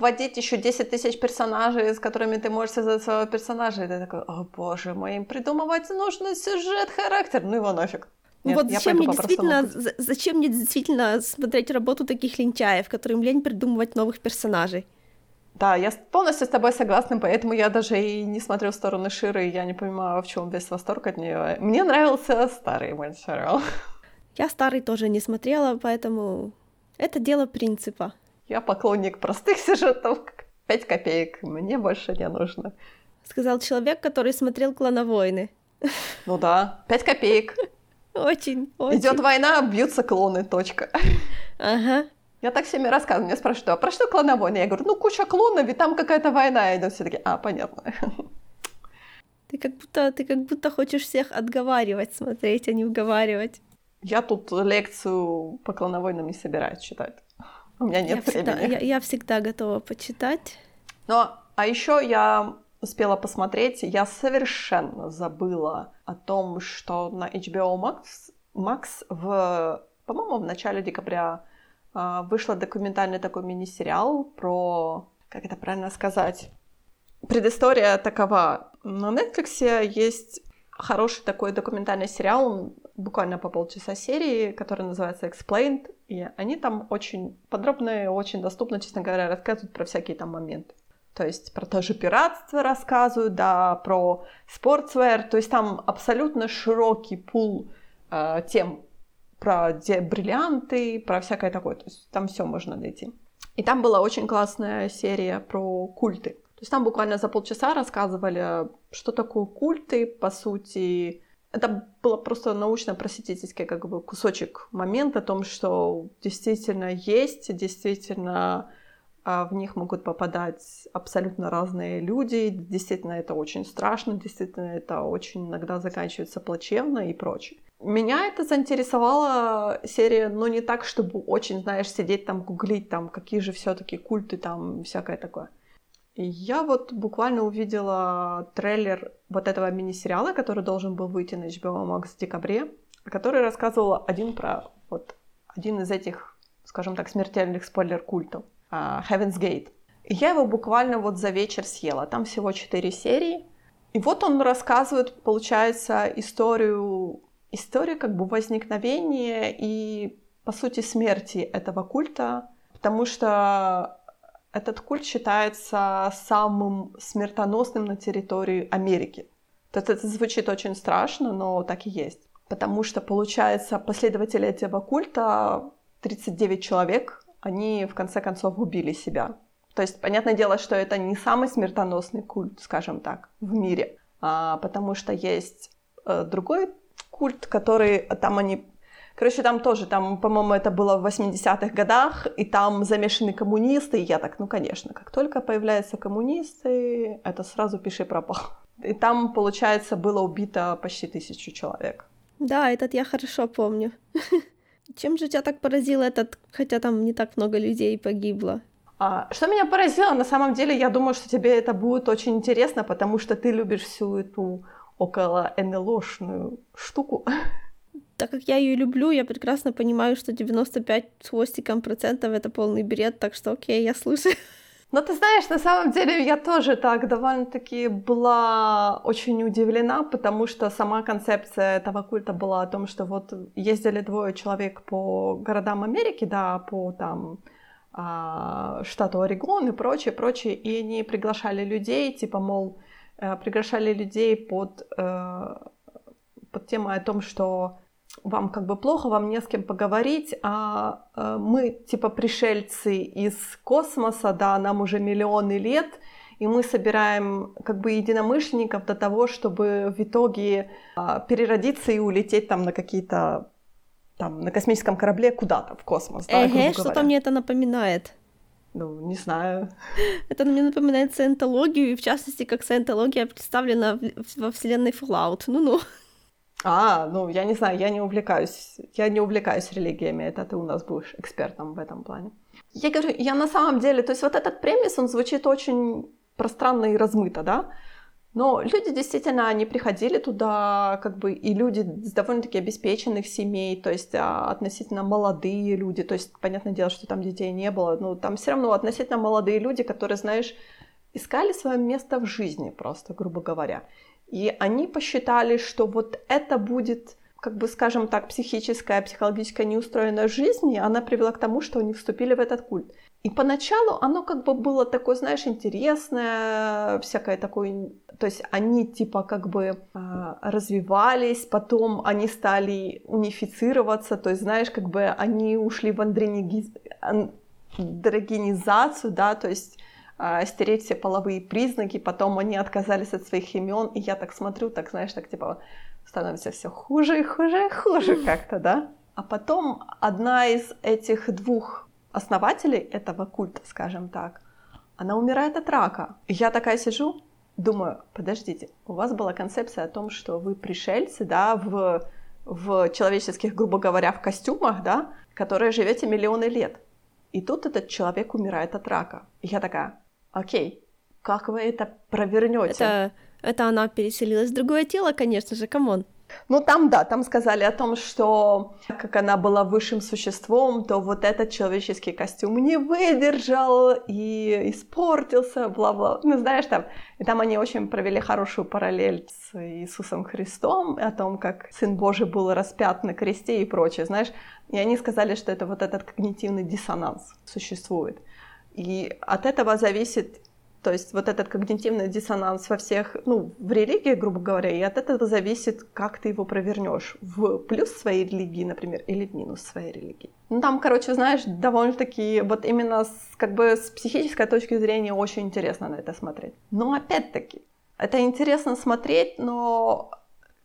вводить еще десять тысяч персонажей, с которыми ты можешь создать своего персонажа. И ты такой, о боже мой, им придумывать нужно сюжет, характер. Ну его нафиг. Нет, вот зачем мне, действительно, зачем мне действительно смотреть работу таких лентяев, которым лень придумывать новых персонажей? Да, я полностью с тобой согласна, поэтому я даже и не смотрю в сторону Ширы, я не понимаю, в чём весь восторг от неё. Мне нравился старый мультсериал. Я старый тоже не смотрела, поэтому это дело принципа. Я поклонник простых сюжетов, как пять копеек, мне больше не нужно. Сказал человек, который смотрел «Клоновойны». Ну да, пять копеек. Очень, очень. Идёт война, бьются клоны, точка. Ага. Я так всеми рассказываю, меня спрашивают, а про что «Клоновойны»? Я говорю, ну куча клонов, и там какая-то война идёт. Все такие, а, понятно. Ты как будто, ты как будто хочешь всех отговаривать смотреть, а не уговаривать. Я тут лекцию по «Клоновойнам» не собираюсь читать. У меня нет я времени. Всегда, я, я всегда готова почитать. Но, а ещё я... успела посмотреть, я совершенно забыла о том, что на эйч би о Max, Max в, по-моему, в начале декабря вышел документальный такой мини-сериал про, как это правильно сказать, предыстория такова. На Netflix есть хороший такой документальный сериал, буквально по полчаса серии, который называется «Explained», и они там очень подробно и очень доступно, честно говоря, рассказывают про всякие там моменты. То есть про то же пиратство рассказывают, да, про sportswear. То есть там абсолютно широкий пул э, тем про де- бриллианты, про всякое такое. То есть там всё можно найти. И там была очень классная серия про культы. То есть там буквально за полчаса рассказывали, что такое культы, по сути. Это было просто научно-просветительский как бы кусочек момента о том, что действительно есть, действительно... в них могут попадать абсолютно разные люди, действительно это очень страшно, действительно это очень иногда заканчивается плачевно и прочее. Меня это заинтересовала серия, но не так, чтобы очень, знаешь, сидеть там, гуглить, там, какие же всё-таки культы, там, всякое такое. И я вот буквально увидела трейлер вот этого мини-сериала, который должен был выйти на эйч би о Max в декабре, который рассказывал один про, вот, один из этих, скажем так, смертельных спойлер-культов. Heaven's Gate. Я его буквально вот за вечер съела. Там всего четыре серии. И вот он рассказывает, получается, историю, историю как бы возникновения и, по сути, смерти этого культа, потому что этот культ считается самым смертоносным на территории Америки. То есть это звучит очень страшно, но так и есть. Потому что, получается, последователи этого культа, тридцать девять человек, они в конце концов убили себя. То есть, понятное дело, что это не самый смертоносный культ, скажем так, в мире, а, потому что есть э, другой культ, который там они... Короче, там тоже, там, по-моему, это было в восьмидесятых годах, и там замешаны коммунисты, и я так, ну, конечно, как только появляются коммунисты, это сразу пиши пропал. И там, получается, было убито почти тысячу человек. Да, этот я хорошо помню. Чем же тебя так поразил этот, хотя там не так много людей погибло? Что меня поразило, на самом деле, я думаю, что тебе это будет очень интересно, потому что ты любишь всю эту около НЛОшную штуку. Так как я её люблю, я прекрасно понимаю, что девяносто пять с хвостиком процентов это полный бред, так что окей, я слушаю. Но ты знаешь, на самом деле я тоже так довольно-таки была очень удивлена, потому что сама концепция этого культа была о том, что вот ездили двое человек по городам Америки, да, по там... штату Орегон и прочее, прочее, и они приглашали людей, типа, мол, приглашали людей под, под темой о том, что вам как бы плохо, вам не с кем поговорить, а мы, типа, пришельцы из космоса, да, нам уже миллионы лет, и мы собираем как бы единомышленников до того, чтобы в итоге переродиться и улететь там на какие-то там, на космическом корабле куда-то, в космос, да, грубо говоря. Что-то мне это напоминает. Ну, не знаю. Это мне напоминает саентологию, и в частности, как саентология представлена во вселенной Fallout, ну-ну. А, ну, я не знаю, я не увлекаюсь, я не увлекаюсь религиями, это ты у нас будешь экспертом в этом плане. Я говорю, я на самом деле, то есть вот этот премис, он звучит очень пространно и размыто, да? Но люди действительно, они приходили туда, как бы, и люди с довольно-таки обеспеченных семей, то есть относительно молодые люди, то есть, понятное дело, что там детей не было, но там все равно относительно молодые люди, которые, знаешь, искали свое место в жизни просто, грубо говоря. И они посчитали, что вот это будет, как бы, скажем так, психическая, психологическая неустроенная жизнь, она привела к тому, что они вступили в этот культ. И поначалу оно как бы было такое, знаешь, интересное, всякое такое... То есть они типа как бы развивались, потом они стали унифицироваться, то есть, знаешь, как бы они ушли в андрогенизацию, да, то есть стереть все половые признаки, потом они отказались от своих имен, и я так смотрю, так, знаешь, так типа становится все хуже и хуже и хуже как-то, да. А потом одна из этих двух основателей этого культа, скажем так, она умирает от рака. И я такая сижу, думаю, подождите, у вас была концепция о том, что вы пришельцы, да, в, в человеческих, грубо говоря, в костюмах, да, которые живете миллионы лет. И тут этот человек умирает от рака. И я такая, окей, как вы это провернёте? Это, это она переселилась в другое тело, конечно же, камон. Ну там, да, там сказали о том, что так как она была высшим существом, то вот этот человеческий костюм не выдержал и испортился, бла-бла. Ну знаешь, там, и там они очень провели хорошую параллель с Иисусом Христом, о том, как Сын Божий был распят на кресте и прочее, знаешь. И они сказали, что это вот этот когнитивный диссонанс существует. И от этого зависит... То есть вот этот когнитивный диссонанс во всех, ну, в религии, грубо говоря, и от этого зависит, как ты его провернёшь в плюс своей религии, например, или в минус своей религии. Ну, там, короче, знаешь, довольно-таки вот именно с, как бы с психической точки зрения очень интересно на это смотреть. Но опять-таки, это интересно смотреть, но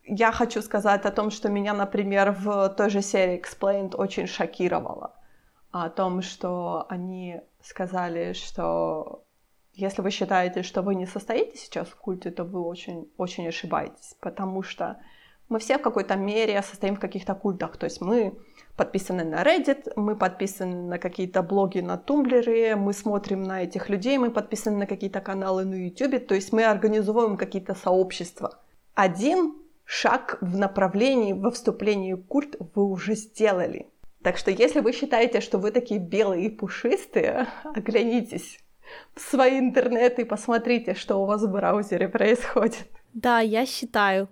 я хочу сказать о том, что меня, например, в той же серии Explained очень шокировало. О том, что они сказали, что... Если вы считаете, что вы не состоите сейчас в культе, то вы очень-очень ошибаетесь, потому что мы все в какой-то мере состоим в каких-то культах. То есть мы подписаны на Reddit, мы подписаны на какие-то блоги, на тумблеры, мы смотрим на этих людей, мы подписаны на какие-то каналы на YouTube, то есть мы организовываем какие-то сообщества. Один шаг в направлении, во вступлении в культ вы уже сделали. Так что если вы считаете, что вы такие белые и пушистые, оглянитесь. в свои интернеты и посмотрите, что у вас в браузере происходит. Да, я считаю.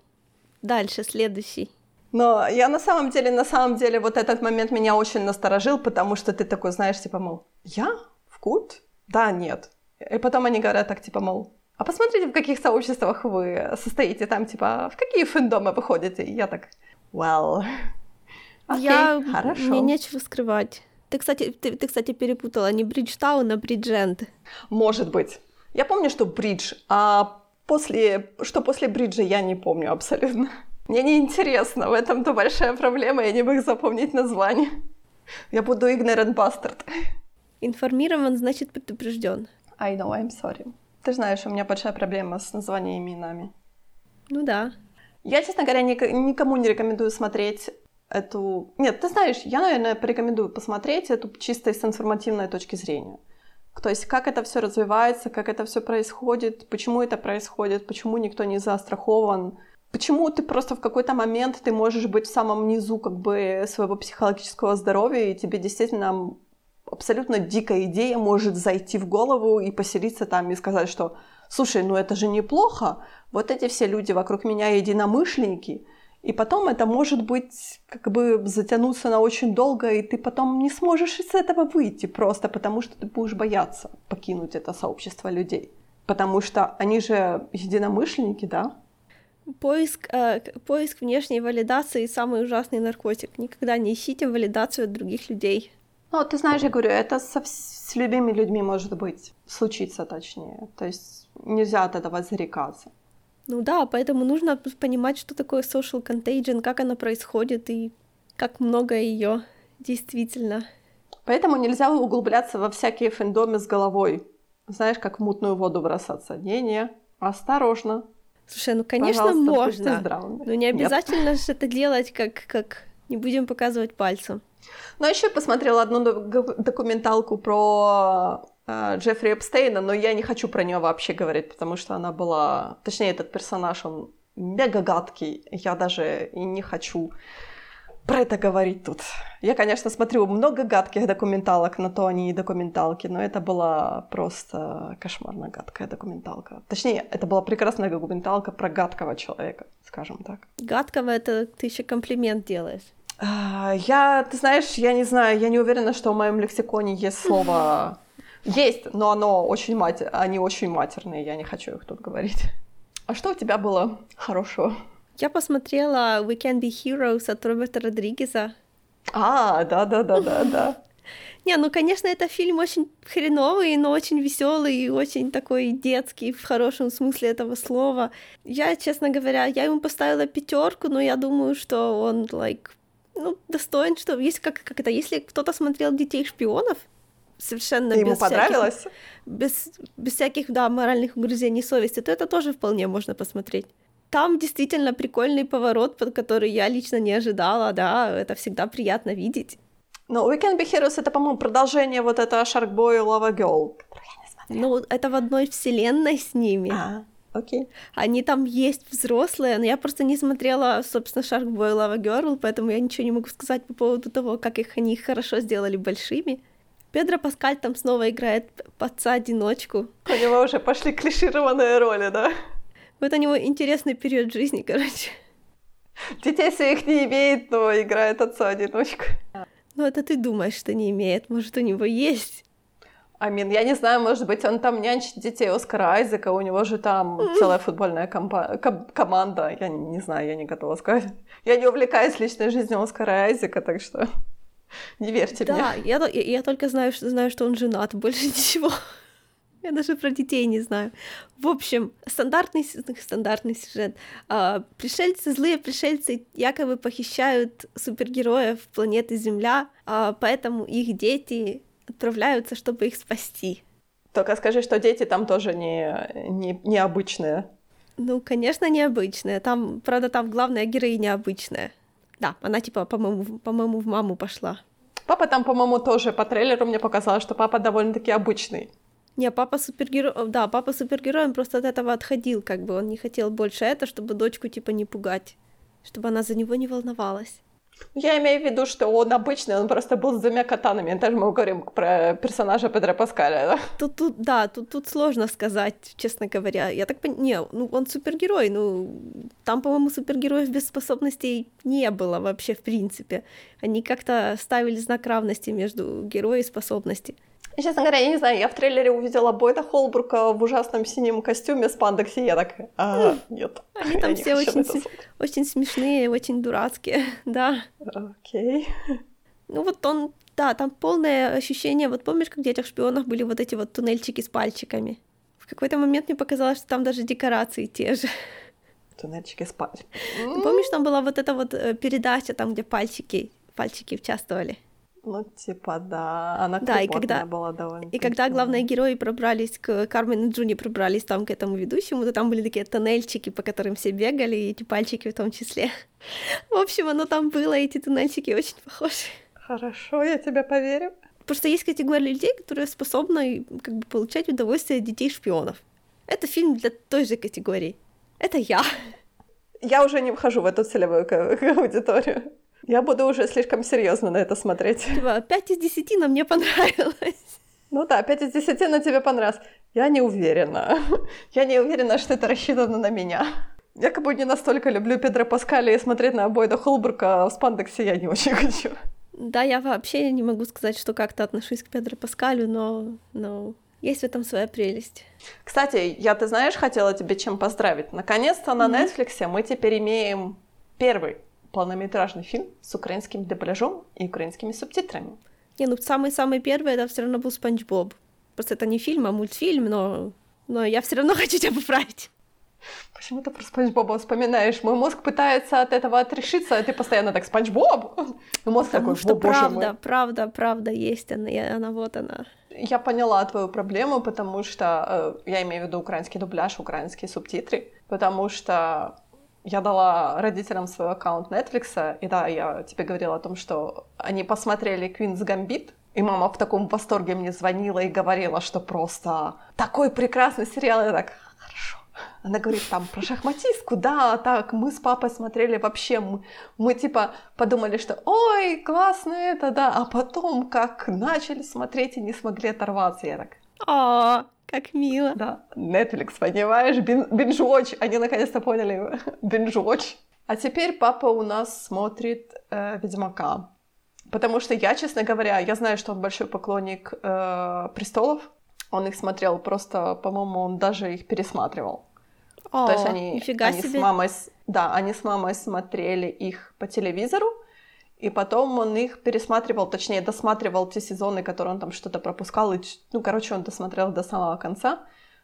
Дальше, следующий. Но я на самом деле, на самом деле, вот этот момент меня очень насторожил, потому что ты такой, знаешь, типа, мол, я? В культ? Да, нет. И потом они говорят так, типа, мол, а посмотрите, в каких сообществах вы состоите, там, типа, в какие фэндомы вы ходите. И я так, well, окей, я... хорошо. Мне нечего скрывать. Ты, кстати, ты, ты, кстати, перепутала не Бриджтаун, а Бридженд. Может быть. Я помню, что Бридж, а после, что после Бриджа я не помню абсолютно. Мне неинтересно, в этом-то большая проблема, я не могу запомнить название. Я буду ignorant bastard. Информирован, значит предупрежден. I know, I'm sorry. Ты знаешь, у меня большая проблема с названиями и именами. Ну да. Я, честно говоря, никому не рекомендую смотреть эту... Нет, ты знаешь, я, наверное, порекомендую посмотреть эту чисто с информативной точки зрения. То есть, как это все развивается, как это все происходит, почему это происходит, почему никто не застрахован. Почему ты просто в какой-то момент ты можешь быть в самом низу как бы своего психологического здоровья, и тебе действительно абсолютно дикая идея может зайти в голову и поселиться там и сказать, что «Слушай, ну это же неплохо, вот эти все люди вокруг меня единомышленники». И потом это может быть как бы затянуться на очень долго, и ты потом не сможешь из этого выйти просто потому, что ты будешь бояться покинуть это сообщество людей. Потому что они же единомышленники, да? Поиск, э, поиск внешней валидации – самый ужасный наркотик. Никогда не ищите валидацию от других людей. Ну, ты знаешь, я говорю, это со, с любыми людьми может быть, случиться точнее. То есть нельзя от этого зарекаться. Ну да, поэтому нужно понимать, что такое social contagion, как она происходит и как много её действительно. Поэтому нельзя углубляться во всякие фэндомы с головой. Знаешь, как в мутную воду бросаться. Не-не, осторожно. Слушай, ну, конечно, пожалуйста, можно, но не обязательно Нет. же это делать, как, как не будем показывать пальцем. Ну, ещё я посмотрела одну документалку про э, Джеффри Эпстейна, но я не хочу про неё вообще говорить, потому что она была... Точнее, этот персонаж, он мега гадкий, я даже и не хочу про это говорить тут. Я, конечно, смотрю много гадких документалок, на то они и документалки, но это была просто кошмарно гадкая документалка. Точнее, это была прекрасная документалка про гадкого человека, скажем так. Гадкого — это ты ещё комплимент делаешь. Я, ты знаешь, я не знаю, я не уверена, что в моём лексиконе есть слово... Есть, но оно очень матер... они очень матерные, я не хочу их тут говорить. А что у тебя было хорошего? Я посмотрела We Can Be Heroes от Роберта Родригеса. А, да-да-да-да-да. Не, ну, конечно, это фильм очень хреновый, но очень весёлый и очень такой детский в хорошем смысле этого слова. Я, честно говоря, я ему поставила пятёрку, но я думаю, что он, like, ну, достоин, что... Если, как, как это, если кто-то смотрел «Детей-шпионов», совершенно ему без понравилось. Всяких... Без, без всяких, да, моральных угрызений совести, то это тоже вполне можно посмотреть. Там действительно прикольный поворот, под который я лично не ожидала, да, это всегда приятно видеть. Но We Can Be Heroes — это, по-моему, продолжение вот этого Sharkboy и Lavagirl, которую я не смотрела. Ну, это в одной вселенной с ними. А, окей. Они там есть взрослые, но я просто не смотрела, собственно, Sharkboy и Lavagirl, поэтому я ничего не могу сказать по поводу того, как их они хорошо сделали большими. Педро Паскаль там снова играет отца-одиночку. У него уже пошли клишированные роли, да? Вот у него интересный период жизни, короче. Детей своих не имеет, но играет отца-одиночку. Ну, это ты думаешь, что не имеет. Может, у него есть? Амин, я не знаю, может быть, он там нянчит детей Оскара Айзека, у него же там mm-hmm. целая футбольная компа- ком- команда. Я не, не знаю, я не готова сказать. Я не увлекаюсь личной жизнью Оскара Айзека, так что не верьте да, мне. Да, я, я только знаю что, знаю, что он женат, больше ничего. Я даже про детей не знаю. В общем, стандартный, стандартный сюжет. А, пришельцы, злые пришельцы якобы похищают супергероев планеты Земля, а, поэтому их дети отправляются, чтобы их спасти. Только скажи, что дети там тоже не, не, необычные. Ну, конечно, необычные. Там, правда, там главная героиня обычная. Да, она типа, по-моему, по-моему, в маму пошла. Папа там, по-моему, тоже по трейлеру мне показалось, что папа довольно-таки обычный. Не, папа супергероем, да, папа супергероем просто от этого отходил, как бы он не хотел больше это, чтобы дочку типа не пугать, чтобы она за него не волновалась. Я имею в виду, что он обычный, он просто был с двумя катанами. Это же мы говорим про персонажа Педро Паскаля, да? Тут, тут, да, тут, тут сложно сказать, честно говоря. Я так понимаю, не, ну он супергерой, ну там, по-моему, супергероев без способностей не было вообще в принципе. Они как-то ставили знак равности между героем и способностью. Честно говоря, я не знаю, я в трейлере увидела Бойда Холбрука в ужасном синем костюме с пандекси, я так, а, нет. Они там все очень, с... очень смешные, очень дурацкие, да. Окей. Okay. Ну вот он, да, там полное ощущение, вот помнишь, как в «Детях-шпионах» были вот эти вот туннельчики с пальчиками? В какой-то момент мне показалось, что там даже декорации те же. Туннельчики с пальчиками. Mm-hmm. Помнишь, там была вот эта вот передача, там, где пальчики, пальчики участвовали? Ну, типа, да, она да, и когда, была довольно. И когда главные герои пробрались, к Кармен и Джуни пробрались там к этому ведущему, то там были такие тоннельчики, по которым все бегали, и эти пальчики в том числе. В общем, оно там было, и эти тоннельчики очень похожи. Хорошо, я тебя поверю. Просто есть категория людей, которые способны как бы, получать удовольствие от детей-шпионов. Это фильм для той же категории. Это я. Я уже не вхожу в эту целевую аудиторию. Я буду уже слишком серьёзно на это смотреть. пять из десяти на мне понравилось. Ну да, пять из десяти на тебе понравилось. Я не уверена. Я не уверена, что это рассчитано на меня. Я как бы не настолько люблю Педро Паскаля и смотреть на Бойда Холбрука в спандексе я не очень хочу. Да, я вообще не могу сказать, что как-то отношусь к Педро Паскалю, но, но есть в этом своя прелесть. Кстати, я, ты знаешь, хотела тебе чем поздравить. Наконец-то на mm-hmm. Netflix мы теперь имеем первый полнометражный фильм с украинским дубляжом и украинскими субтитрами. Не, ну самый-самый первый это всё равно был «Спанч Боб». Просто это не фильм, а мультфильм, но, но я всё равно хочу тебя поправить. Почему ты про «Спанч Боба» вспоминаешь? Мой мозг пытается от этого отрешиться, а ты постоянно так «Спанч Боб!» И мозг потому такой, что правда, мой. правда, правда есть она, я, она, вот она. Я поняла твою проблему, потому что, э, я имею в виду украинский дубляж, украинские субтитры, потому что... Я дала родителям свой аккаунт Netflix, и да, я тебе говорила о том, что они посмотрели «Квинс Гамбит», и мама в таком восторге мне звонила и говорила, что просто такой прекрасный сериал, я так, хорошо. Она говорит, там, про шахматистку, да, так, мы с папой смотрели вообще, мы, мы типа подумали, что ой, классно это, да, а потом как начали смотреть и не смогли оторваться, я так... О, как мило. Да, Netflix, понимаешь, бинж-вотч, они наконец-то поняли, бинж-вотч. А теперь папа у нас смотрит э, «Ведьмака», потому что я, честно говоря, я знаю, что он большой поклонник э, «Престолов», он их смотрел просто, по-моему, он даже их пересматривал. О, то есть они, они с мамой, да, они с мамой смотрели их по телевизору, и потом он их пересматривал, точнее, досматривал те сезоны, которые он там что-то пропускал. И, ну, короче, он досмотрел до самого конца.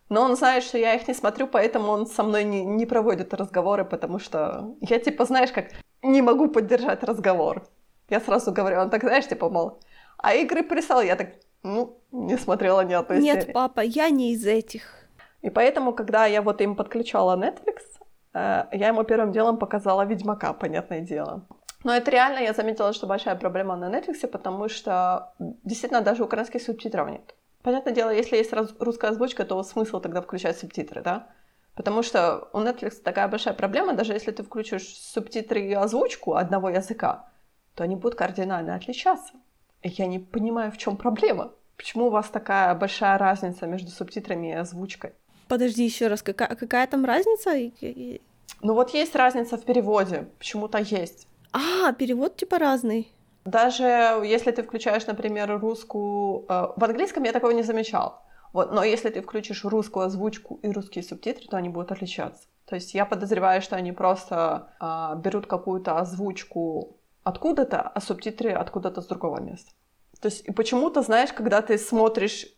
Но он знает, что я их не смотрю, поэтому он со мной не, не проводит разговоры, потому что я, типа, знаешь, как не могу поддержать разговор. Я сразу говорю, он так, знаешь, типа, мол, а «Игры престолов» я так, ну, не смотрела ни одной серии. Нет, папа, я не из этих. И поэтому, когда я вот им подключала Netflix, я ему первым делом показала «Ведьмака», понятное дело. Но это реально, я заметила, что большая проблема на Netflix, потому что действительно даже украинских субтитров нет. Понятное дело, если есть русская озвучка, то смысл тогда включать субтитры, да? Потому что у Netflix такая большая проблема, даже если ты включишь субтитры и озвучку одного языка, то они будут кардинально отличаться. Я не понимаю, в чём проблема. Почему у вас такая большая разница между субтитрами и озвучкой? Подожди ещё раз, какая, какая там разница? Ну вот есть разница в переводе, почему-то есть. А, перевод типа разный. Даже если ты включаешь, например, русскую... В английском я такого не замечала. Вот. Но если ты включишь русскую озвучку и русские субтитры, то они будут отличаться. То есть я подозреваю, что они просто а, берут какую-то озвучку откуда-то, а субтитры откуда-то с другого места. То есть и почему-то, знаешь, когда ты смотришь,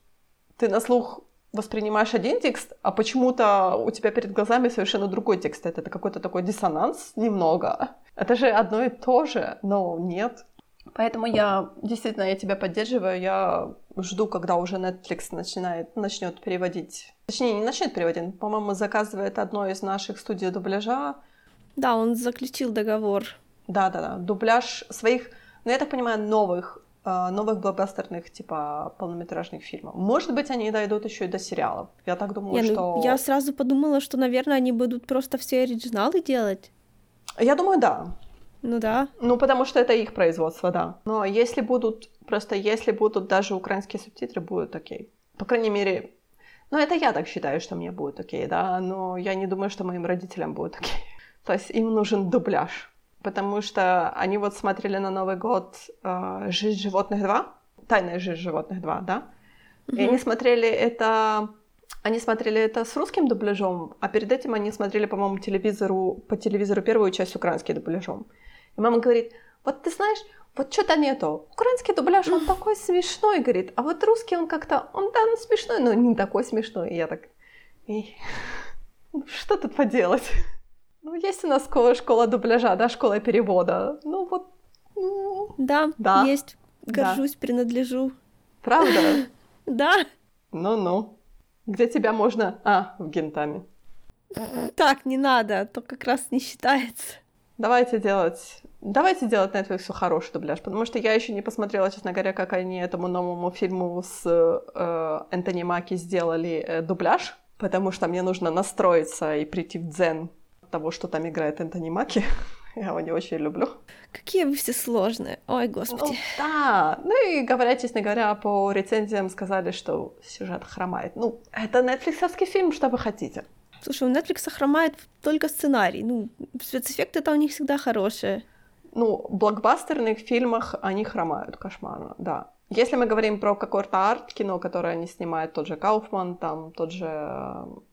ты на слух воспринимаешь один текст, а почему-то у тебя перед глазами совершенно другой текст. Это какой-то такой диссонанс немного. Это же одно и то же, но нет. Поэтому я, действительно, я тебя поддерживаю. Я жду, когда уже Netflix начинает, начнёт переводить. Точнее, не начнёт переводить, по-моему, заказывает одно из наших студий дубляжа. Да, он заключил договор. Да-да-да, дубляж своих, ну, я так понимаю, новых, новых блокбастерных, типа, полнометражных фильмов. Может быть, они дойдут ещё и до сериалов. Я так думаю, не, что... Я сразу подумала, что, наверное, они будут просто все оригиналы делать. Я думаю, да. Ну да. Ну, потому что это их производство, да. Но если будут, просто если будут даже украинские субтитры, будет окей. По крайней мере, ну это я так считаю, что мне будет окей, да, но я не думаю, что моим родителям будет окей. То есть им нужен дубляж, потому что они вот смотрели на Новый год э, «Жизнь животных два», «Тайная жизнь животных два», да, mm-hmm. и они смотрели это... Они смотрели это с русским дубляжом, а перед этим они смотрели, по-моему, телевизору, по телевизору первую часть с украинским дубляжом. И мама говорит, вот ты знаешь, вот что-то нету. Украинский дубляж, он такой смешной, говорит, а вот русский, он как-то, он, да, он смешной, но не такой смешной. И я так, эй, что тут поделать? Ну, есть у нас школа дубляжа, да, школа перевода. Ну, вот. Ну... Да, да, есть. Горжусь, да. Принадлежу. Правда? Да. Ну-ну. Где тебя можно... А, в гентами. Так, не надо, то как раз не считается. Давайте делать... Давайте делать Netflix хороший дубляж, потому что я еще не посмотрела, честно говоря, как они этому новому фильму с э, Энтони Маки сделали э, дубляж, потому что мне нужно настроиться и прийти в дзен от того, что там играет Энтони Маки. Я его не очень люблю. Какие вы все сложные. Ой, господи. Ну, да. Ну и, говоря, честно говоря, по рецензиям сказали, что сюжет хромает. Ну, это нетфликсовский фильм, что вы хотите. Слушай, у Netflix хромает только сценарий. Ну, спецэффекты-то у них всегда хорошие. Ну, в блокбастерных фильмах они хромают кошмарно, да. Если мы говорим про какой-то арт-кино, которое они снимают, тот же Кауфман, там, тот же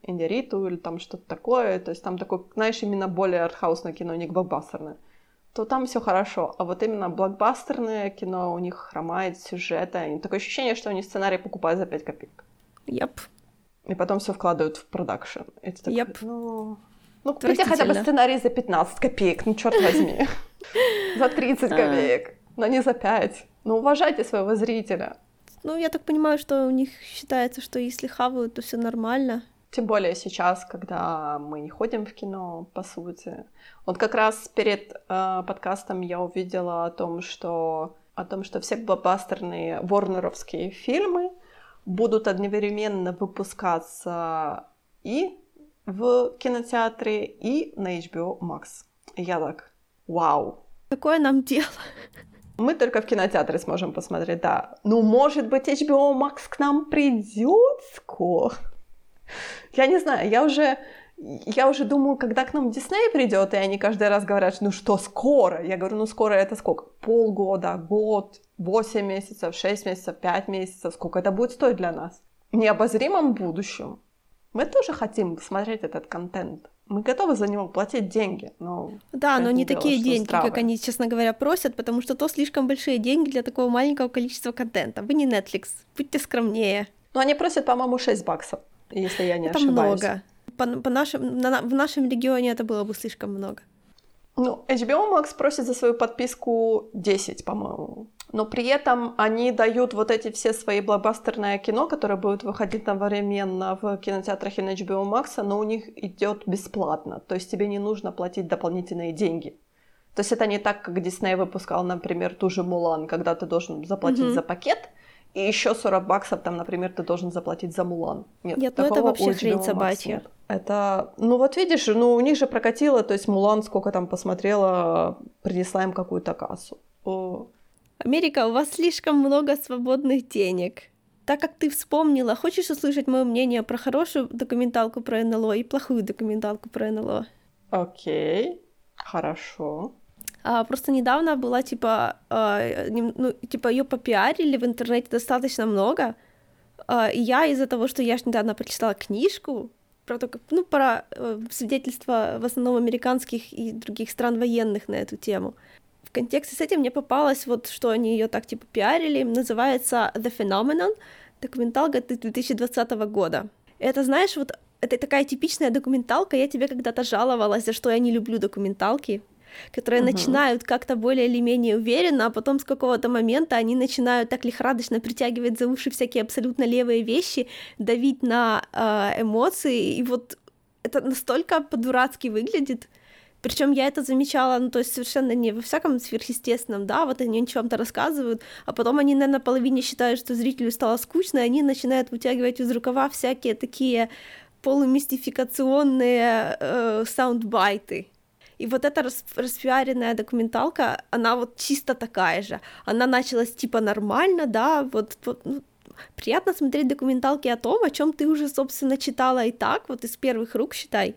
Индириту или там что-то такое, то есть там такое, знаешь, именно более артхаусное кино, не блокбастерное, то там все хорошо. А вот именно блокбастерное кино, у них хромает сюжеты. Такое ощущение, что они сценарий покупают за пять копеек. Yep. И потом все вкладывают в продакшн. Это такое, yep. ну... ну, купите хотя бы сценарий за пятнадцать копеек, ну, черт возьми. За тридцать копеек, но не за пять. Ну, уважайте своего зрителя. Ну, я так понимаю, что у них считается, что если хавают, то все нормально. Тем более сейчас, когда мы не ходим в кино, по сути. Вот как раз перед э, подкастом я увидела о том, что, о том, что все блокбастерные ворнеровские фильмы будут одновременно выпускаться и в кинотеатре, и на эйч би о Макс. Я так, вау. Какое нам дело? Мы только в кинотеатре сможем посмотреть, да. Ну, может быть, эйч би о Макс к нам придёт скоро. Я не знаю, я уже, я уже думаю, когда к нам Дисней придёт, и они каждый раз говорят, ну что, скоро? Я говорю, ну скоро это сколько? Полгода, год, восемь месяцев, шесть месяцев, пять месяцев. Сколько это будет стоить для нас? В необозримом будущем. Мы тоже хотим смотреть этот контент. Мы готовы за него платить деньги, но... Да, но не дело, такие деньги, здравые. Как они, честно говоря, просят, потому что то слишком большие деньги для такого маленького количества контента. Вы не Netflix, будьте скромнее. Ну, они просят, по-моему, шесть баксов, если я не это ошибаюсь. Это много. По, по нашим, на, в нашем регионе это было бы слишком много. Ну, эйч би о Max просит за свою подписку десять, по-моему. Но при этом они дают вот эти все свои блокбастерное кино, которое будет выходить одновременно в кинотеатрах и на эйч би о Max, но у них идет бесплатно. То есть тебе не нужно платить дополнительные деньги. То есть это не так, как Disney выпускал, например, ту же «Мулан», когда ты должен заплатить mm-hmm. за пакет, и еще сорок баксов, там, например, ты должен заплатить за «Мулан». Нет, нет, такого ну это вообще хрень собачья. Это, ну вот видишь, ну у них же прокатило, то есть «Мулан» сколько там посмотрела, принесла им какую-то кассу. Америка, у вас слишком много свободных денег. Так как ты вспомнила, хочешь услышать моё мнение про хорошую документалку про эн эл о и плохую документалку про эн эл о? Окей, хорошо. А, просто недавно была, типа, э, ну, типа её попиарили в интернете достаточно много, э, и я из-за того, что я ж недавно прочитала книжку, про, ну, про э, свидетельства в основном американских и других стран военных на эту тему. В контексте с этим мне попалось, вот, что они её так типа пиарили, называется «The Phenomenon», документалка две тысячи двадцатого года. Это, знаешь, вот это такая типичная документалка, я тебе когда-то жаловалась, за что я не люблю документалки, которые uh-huh. начинают как-то более или менее уверенно, а потом с какого-то момента они начинают так лихорадочно притягивать за уши всякие абсолютно левые вещи, давить на э, эмоции, и вот это настолько по-дурацки выглядит. Причём я это замечала, ну, то есть совершенно не во всяком сверхъестественном, да, вот они о чём-то рассказывают, а потом они, наверное, половине считают, что зрителю стало скучно, и они начинают вытягивать из рукава всякие такие полумистификационные э, саундбайты. И вот эта распиаренная документалка, она вот чисто такая же. Она началась типа нормально, да, вот, вот ну, приятно смотреть документалки о том, о чем ты уже, собственно, читала и так, вот из первых рук, считай.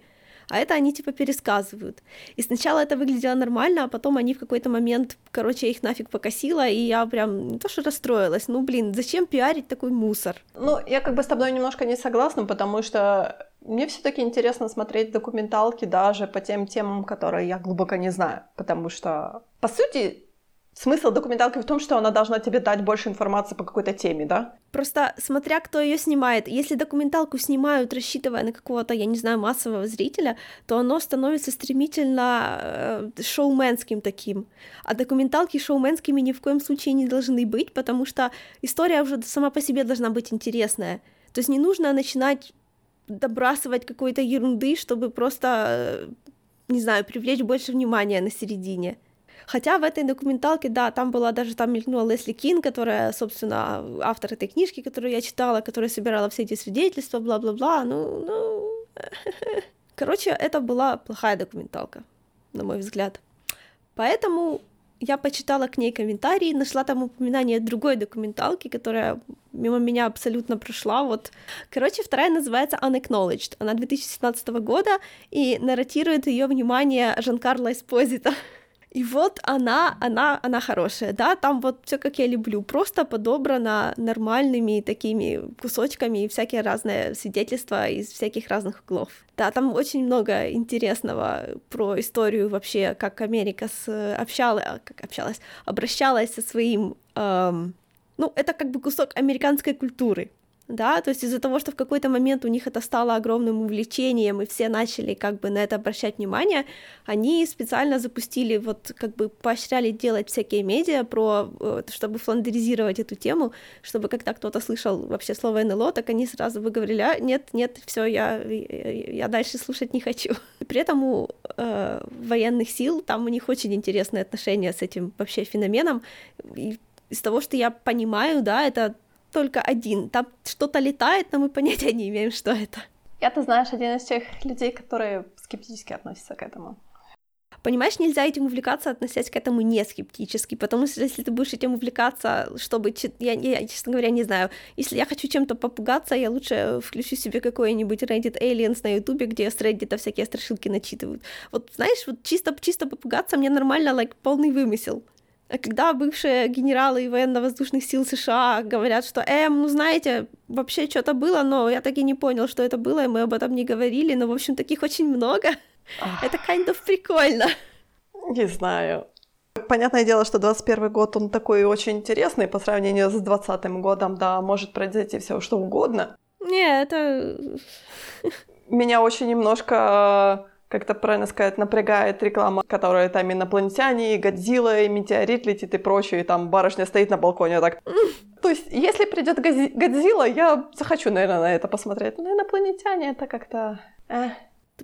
А это они типа пересказывают. И сначала это выглядело нормально, а потом они в какой-то момент, короче, их нафиг покосило, и я прям не то что расстроилась, ну, блин, зачем пиарить такой мусор? Ну, я как бы с тобой немножко не согласна, потому что мне все-таки интересно смотреть документалки даже по тем темам, которые я глубоко не знаю, потому что, по сути, смысл документалки в том, что она должна тебе дать больше информации по какой-то теме, да? Просто смотря кто ее снимает. Если документалку снимают, рассчитывая на какого-то, я не знаю, массового зрителя, то оно становится стремительно шоуменским таким. А документалки шоуменскими ни в коем случае не должны быть, потому что история уже сама по себе должна быть интересная. То есть не нужно начинать добрасывать какой-то ерунды, чтобы просто, не знаю, привлечь больше внимания на середине. Хотя в этой документалке, да, там была даже, там мелькнула Лесли Кин, которая, собственно, автор этой книжки, которую я читала, которая собирала все эти свидетельства, бла-бла-бла, ну, ну... Короче, это была плохая документалка, на мой взгляд. Поэтому я почитала к ней комментарии, нашла там упоминание другой документалки, которая мимо меня абсолютно прошла, вот. Короче, вторая называется Unacknowledged, она две тысячи семнадцатого года, и нарратирует ее внимание Жан-Карло Эспозито. И вот она, она, она хорошая, да, там вот все как я люблю, просто подобрано нормальными такими кусочками и всякие разные свидетельства из всяких разных углов. Да, там очень много интересного про историю вообще, как Америка с, общала, как общалась, обращалась со своим, эм, ну, это как бы кусок американской культуры. Да, то есть из-за того, что в какой-то момент у них это стало огромным увлечением, и все начали как бы на это обращать внимание, они специально запустили, вот как бы поощряли делать всякие медиа, про, чтобы фландеризировать эту тему, чтобы когда кто-то слышал вообще слово эн эл о, так они сразу бы говорили, а, нет, нет, всё, я, я дальше слушать не хочу. При этом э, военных сил, там у них очень интересные отношения с этим вообще феноменом, и из того, что я понимаю, да, это... только один. Там что-то летает, но мы понятия не имеем, что это. Я, ты знаешь, один из тех людей, которые скептически относятся к этому. Понимаешь, нельзя этим увлекаться, относясь к этому не скептически, потому что если ты будешь этим увлекаться, чтобы... Я, я, честно говоря, не знаю. Если я хочу чем-то попугаться, я лучше включу себе какой-нибудь Reddit Aliens на Ютубе, где с Reddit всякие страшилки начитывают. Вот, знаешь, вот чисто-чисто попугаться мне нормально, like, полный вымысел. А когда бывшие генералы военно-воздушных сил США говорят, что «Эм, ну знаете, вообще что-то было, но я так и не понял, что это было, и мы об этом не говорили, но, в общем, таких очень много». Ах. Это kind of прикольно. Не знаю. Понятное дело, что двадцать первый год, он такой очень интересный по сравнению с двадцатым годом, да, может произойти всё, что угодно. Не, это... Меня очень немножко... как-то, правильно сказать, напрягает реклама, которая там инопланетяне, и Годзилла, и метеорит летит, и прочее, и там барышня стоит на балконе так. То есть, если придёт Годзилла, я захочу, наверное, на это посмотреть. Но инопланетяне это как-то... Эх.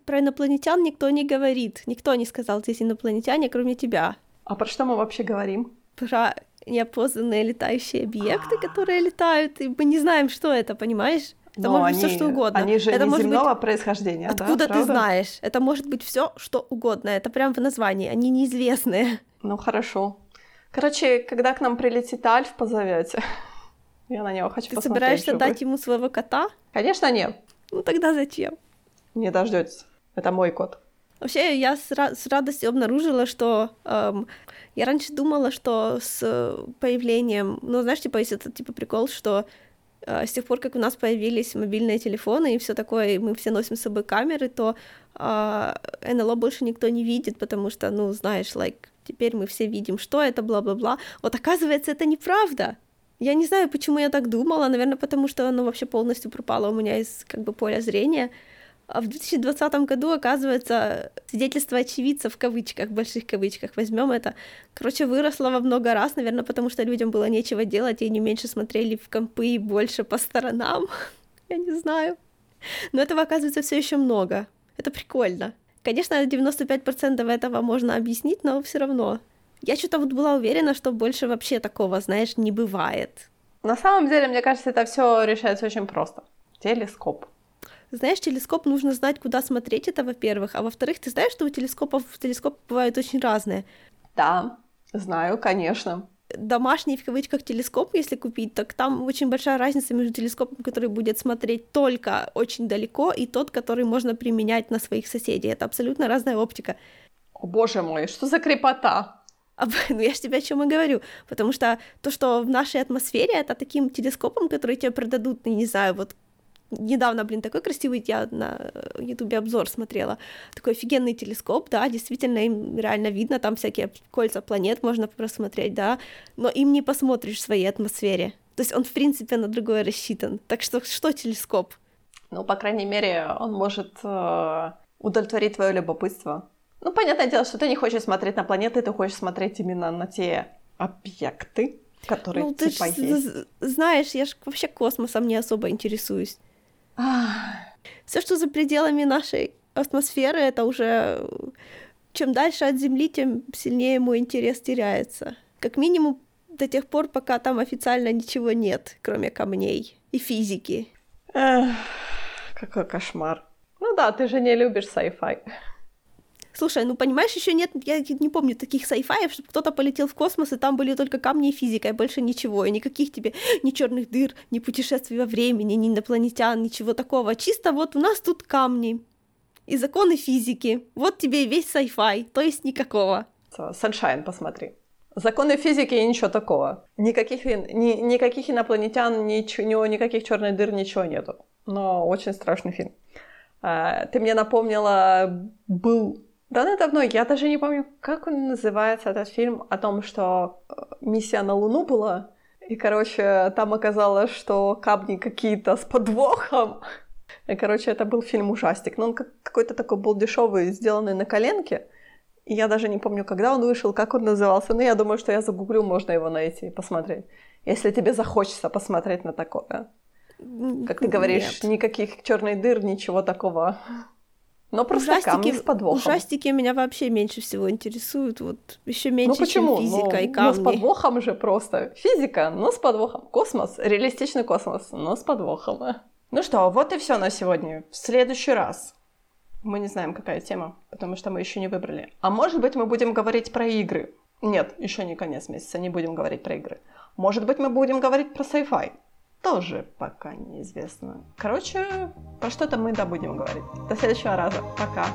Про инопланетян никто не говорит. Никто не сказал здесь инопланетяне, кроме тебя. А про что мы вообще говорим? Про неопознанные летающие объекты, которые летают, и мы не знаем, что это, понимаешь? Это но может они, быть всё, что угодно. Они же это неземного быть... происхождения, откуда да, ты правда? Знаешь? Это может быть всё, что угодно. Это прямо в названии. Они неизвестные. Ну, хорошо. Короче, когда к нам прилетит Альф, позовёте. Я на него хочу ты посмотреть. Ты собираешься чтобы... дать ему своего кота? Конечно, нет. Ну, тогда зачем? Не дождётесь. Это мой кот. Вообще, я с, ра- с радостью обнаружила, что... Эм, я раньше думала, что с появлением... Ну, знаешь, типа, если это типа прикол, что... С тех пор, как у нас появились мобильные телефоны и всё такое, и мы все носим с собой камеры, то э, эн эл о больше никто не видит, потому что, ну, знаешь, like, теперь мы все видим, что это, бла-бла-бла. Вот оказывается, это неправда. Я не знаю, почему я так думала, наверное, потому что оно вообще полностью пропало у меня из как бы поля зрения. А в две тысячи двадцатом году, оказывается, свидетельство очевидца в кавычках, в больших кавычках, возьмём это, короче, выросло во много раз, наверное, потому что людям было нечего делать, и они меньше смотрели в компы и больше по сторонам, я не знаю. Но этого, оказывается, всё ещё много. Это прикольно. Конечно, девяносто пять процентов этого можно объяснить, но всё равно. Я что-то вот была уверена, что больше вообще такого, знаешь, не бывает. На самом деле, мне кажется, это всё решается очень просто. Телескоп. Знаешь, телескоп нужно знать, куда смотреть, это во-первых. А во-вторых, ты знаешь, что у телескопов телескопы бывают очень разные? Да, знаю, конечно. Домашний, в кавычках, телескоп, если купить, так там очень большая разница между телескопом, который будет смотреть только очень далеко, и тот, который можно применять на своих соседей. Это абсолютно разная оптика. О, боже мой, что за крепота! Ну, я же тебе о чём и говорю, потому что то, что в нашей атмосфере, это таким телескопом, который тебе продадут, не знаю, вот недавно, блин, такой красивый, я на Ютубе обзор смотрела, такой офигенный телескоп, да, действительно, им реально видно, там всякие кольца планет можно просмотреть, да, но им не посмотришь в своей атмосфере, то есть он, в принципе, на другое рассчитан, так что что телескоп? Ну, по крайней мере, он может э, удовлетворить твое любопытство. Ну, понятное дело, что ты не хочешь смотреть на планеты, ты хочешь смотреть именно на те объекты, которые ну, типа ты ж, есть. Знаешь, я же вообще космосом не особо интересуюсь. Все, что за пределами нашей атмосферы, это уже... Чем дальше от Земли, тем сильнее мой интерес теряется. Как минимум до тех пор, пока там официально ничего нет, кроме камней и физики. Эх, какой кошмар. Ну да, ты же не любишь sci-fi. Слушай, ну понимаешь, еще нет, я не помню таких сайфаев, чтобы кто-то полетел в космос, и там были только камни и физика, и больше ничего, и никаких тебе ни черных дыр, ни путешествий во времени, ни инопланетян, ничего такого. Чисто вот у нас тут камни и законы физики. Вот тебе и весь сайфай, то есть никакого. Саншайн, посмотри. Законы физики и ничего такого. Никаких, ни, никаких инопланетян, ничего, никаких черных дыр, ничего нету. Но очень страшный фильм. Ты мне напомнила, был... Давно-давно, я даже не помню, как он называется, этот фильм, о том, что миссия на Луну была, и, короче, там оказалось, что камни какие-то с подвохом. И, короче, это был фильм-ужастик, но он какой-то такой был дешёвый, сделанный на коленке, и я даже не помню, когда он вышел, как он назывался, но я думаю, что я загуглю, можно его найти и посмотреть, если тебе захочется посмотреть на такое. Как ты говоришь, нет, никаких чёрных дыр, ничего такого. Но просто ужастики, камни с подвохом. Ужастики меня вообще меньше всего интересуют, вот еще меньше, ну, чем физика, ну, и камни. Ну с подвохом же просто. Физика, но с подвохом. Космос, реалистичный космос, но с подвохом. Ну что, вот и все на сегодня. В следующий раз мы не знаем, какая тема, потому что мы еще не выбрали. А может быть, мы будем говорить про игры. Нет, еще не конец месяца, не будем говорить про игры. Может быть, мы будем говорить про sci-fi. Тоже пока неизвестно. Короче, про что-то мы да будем говорить. До следующего раза. Пока.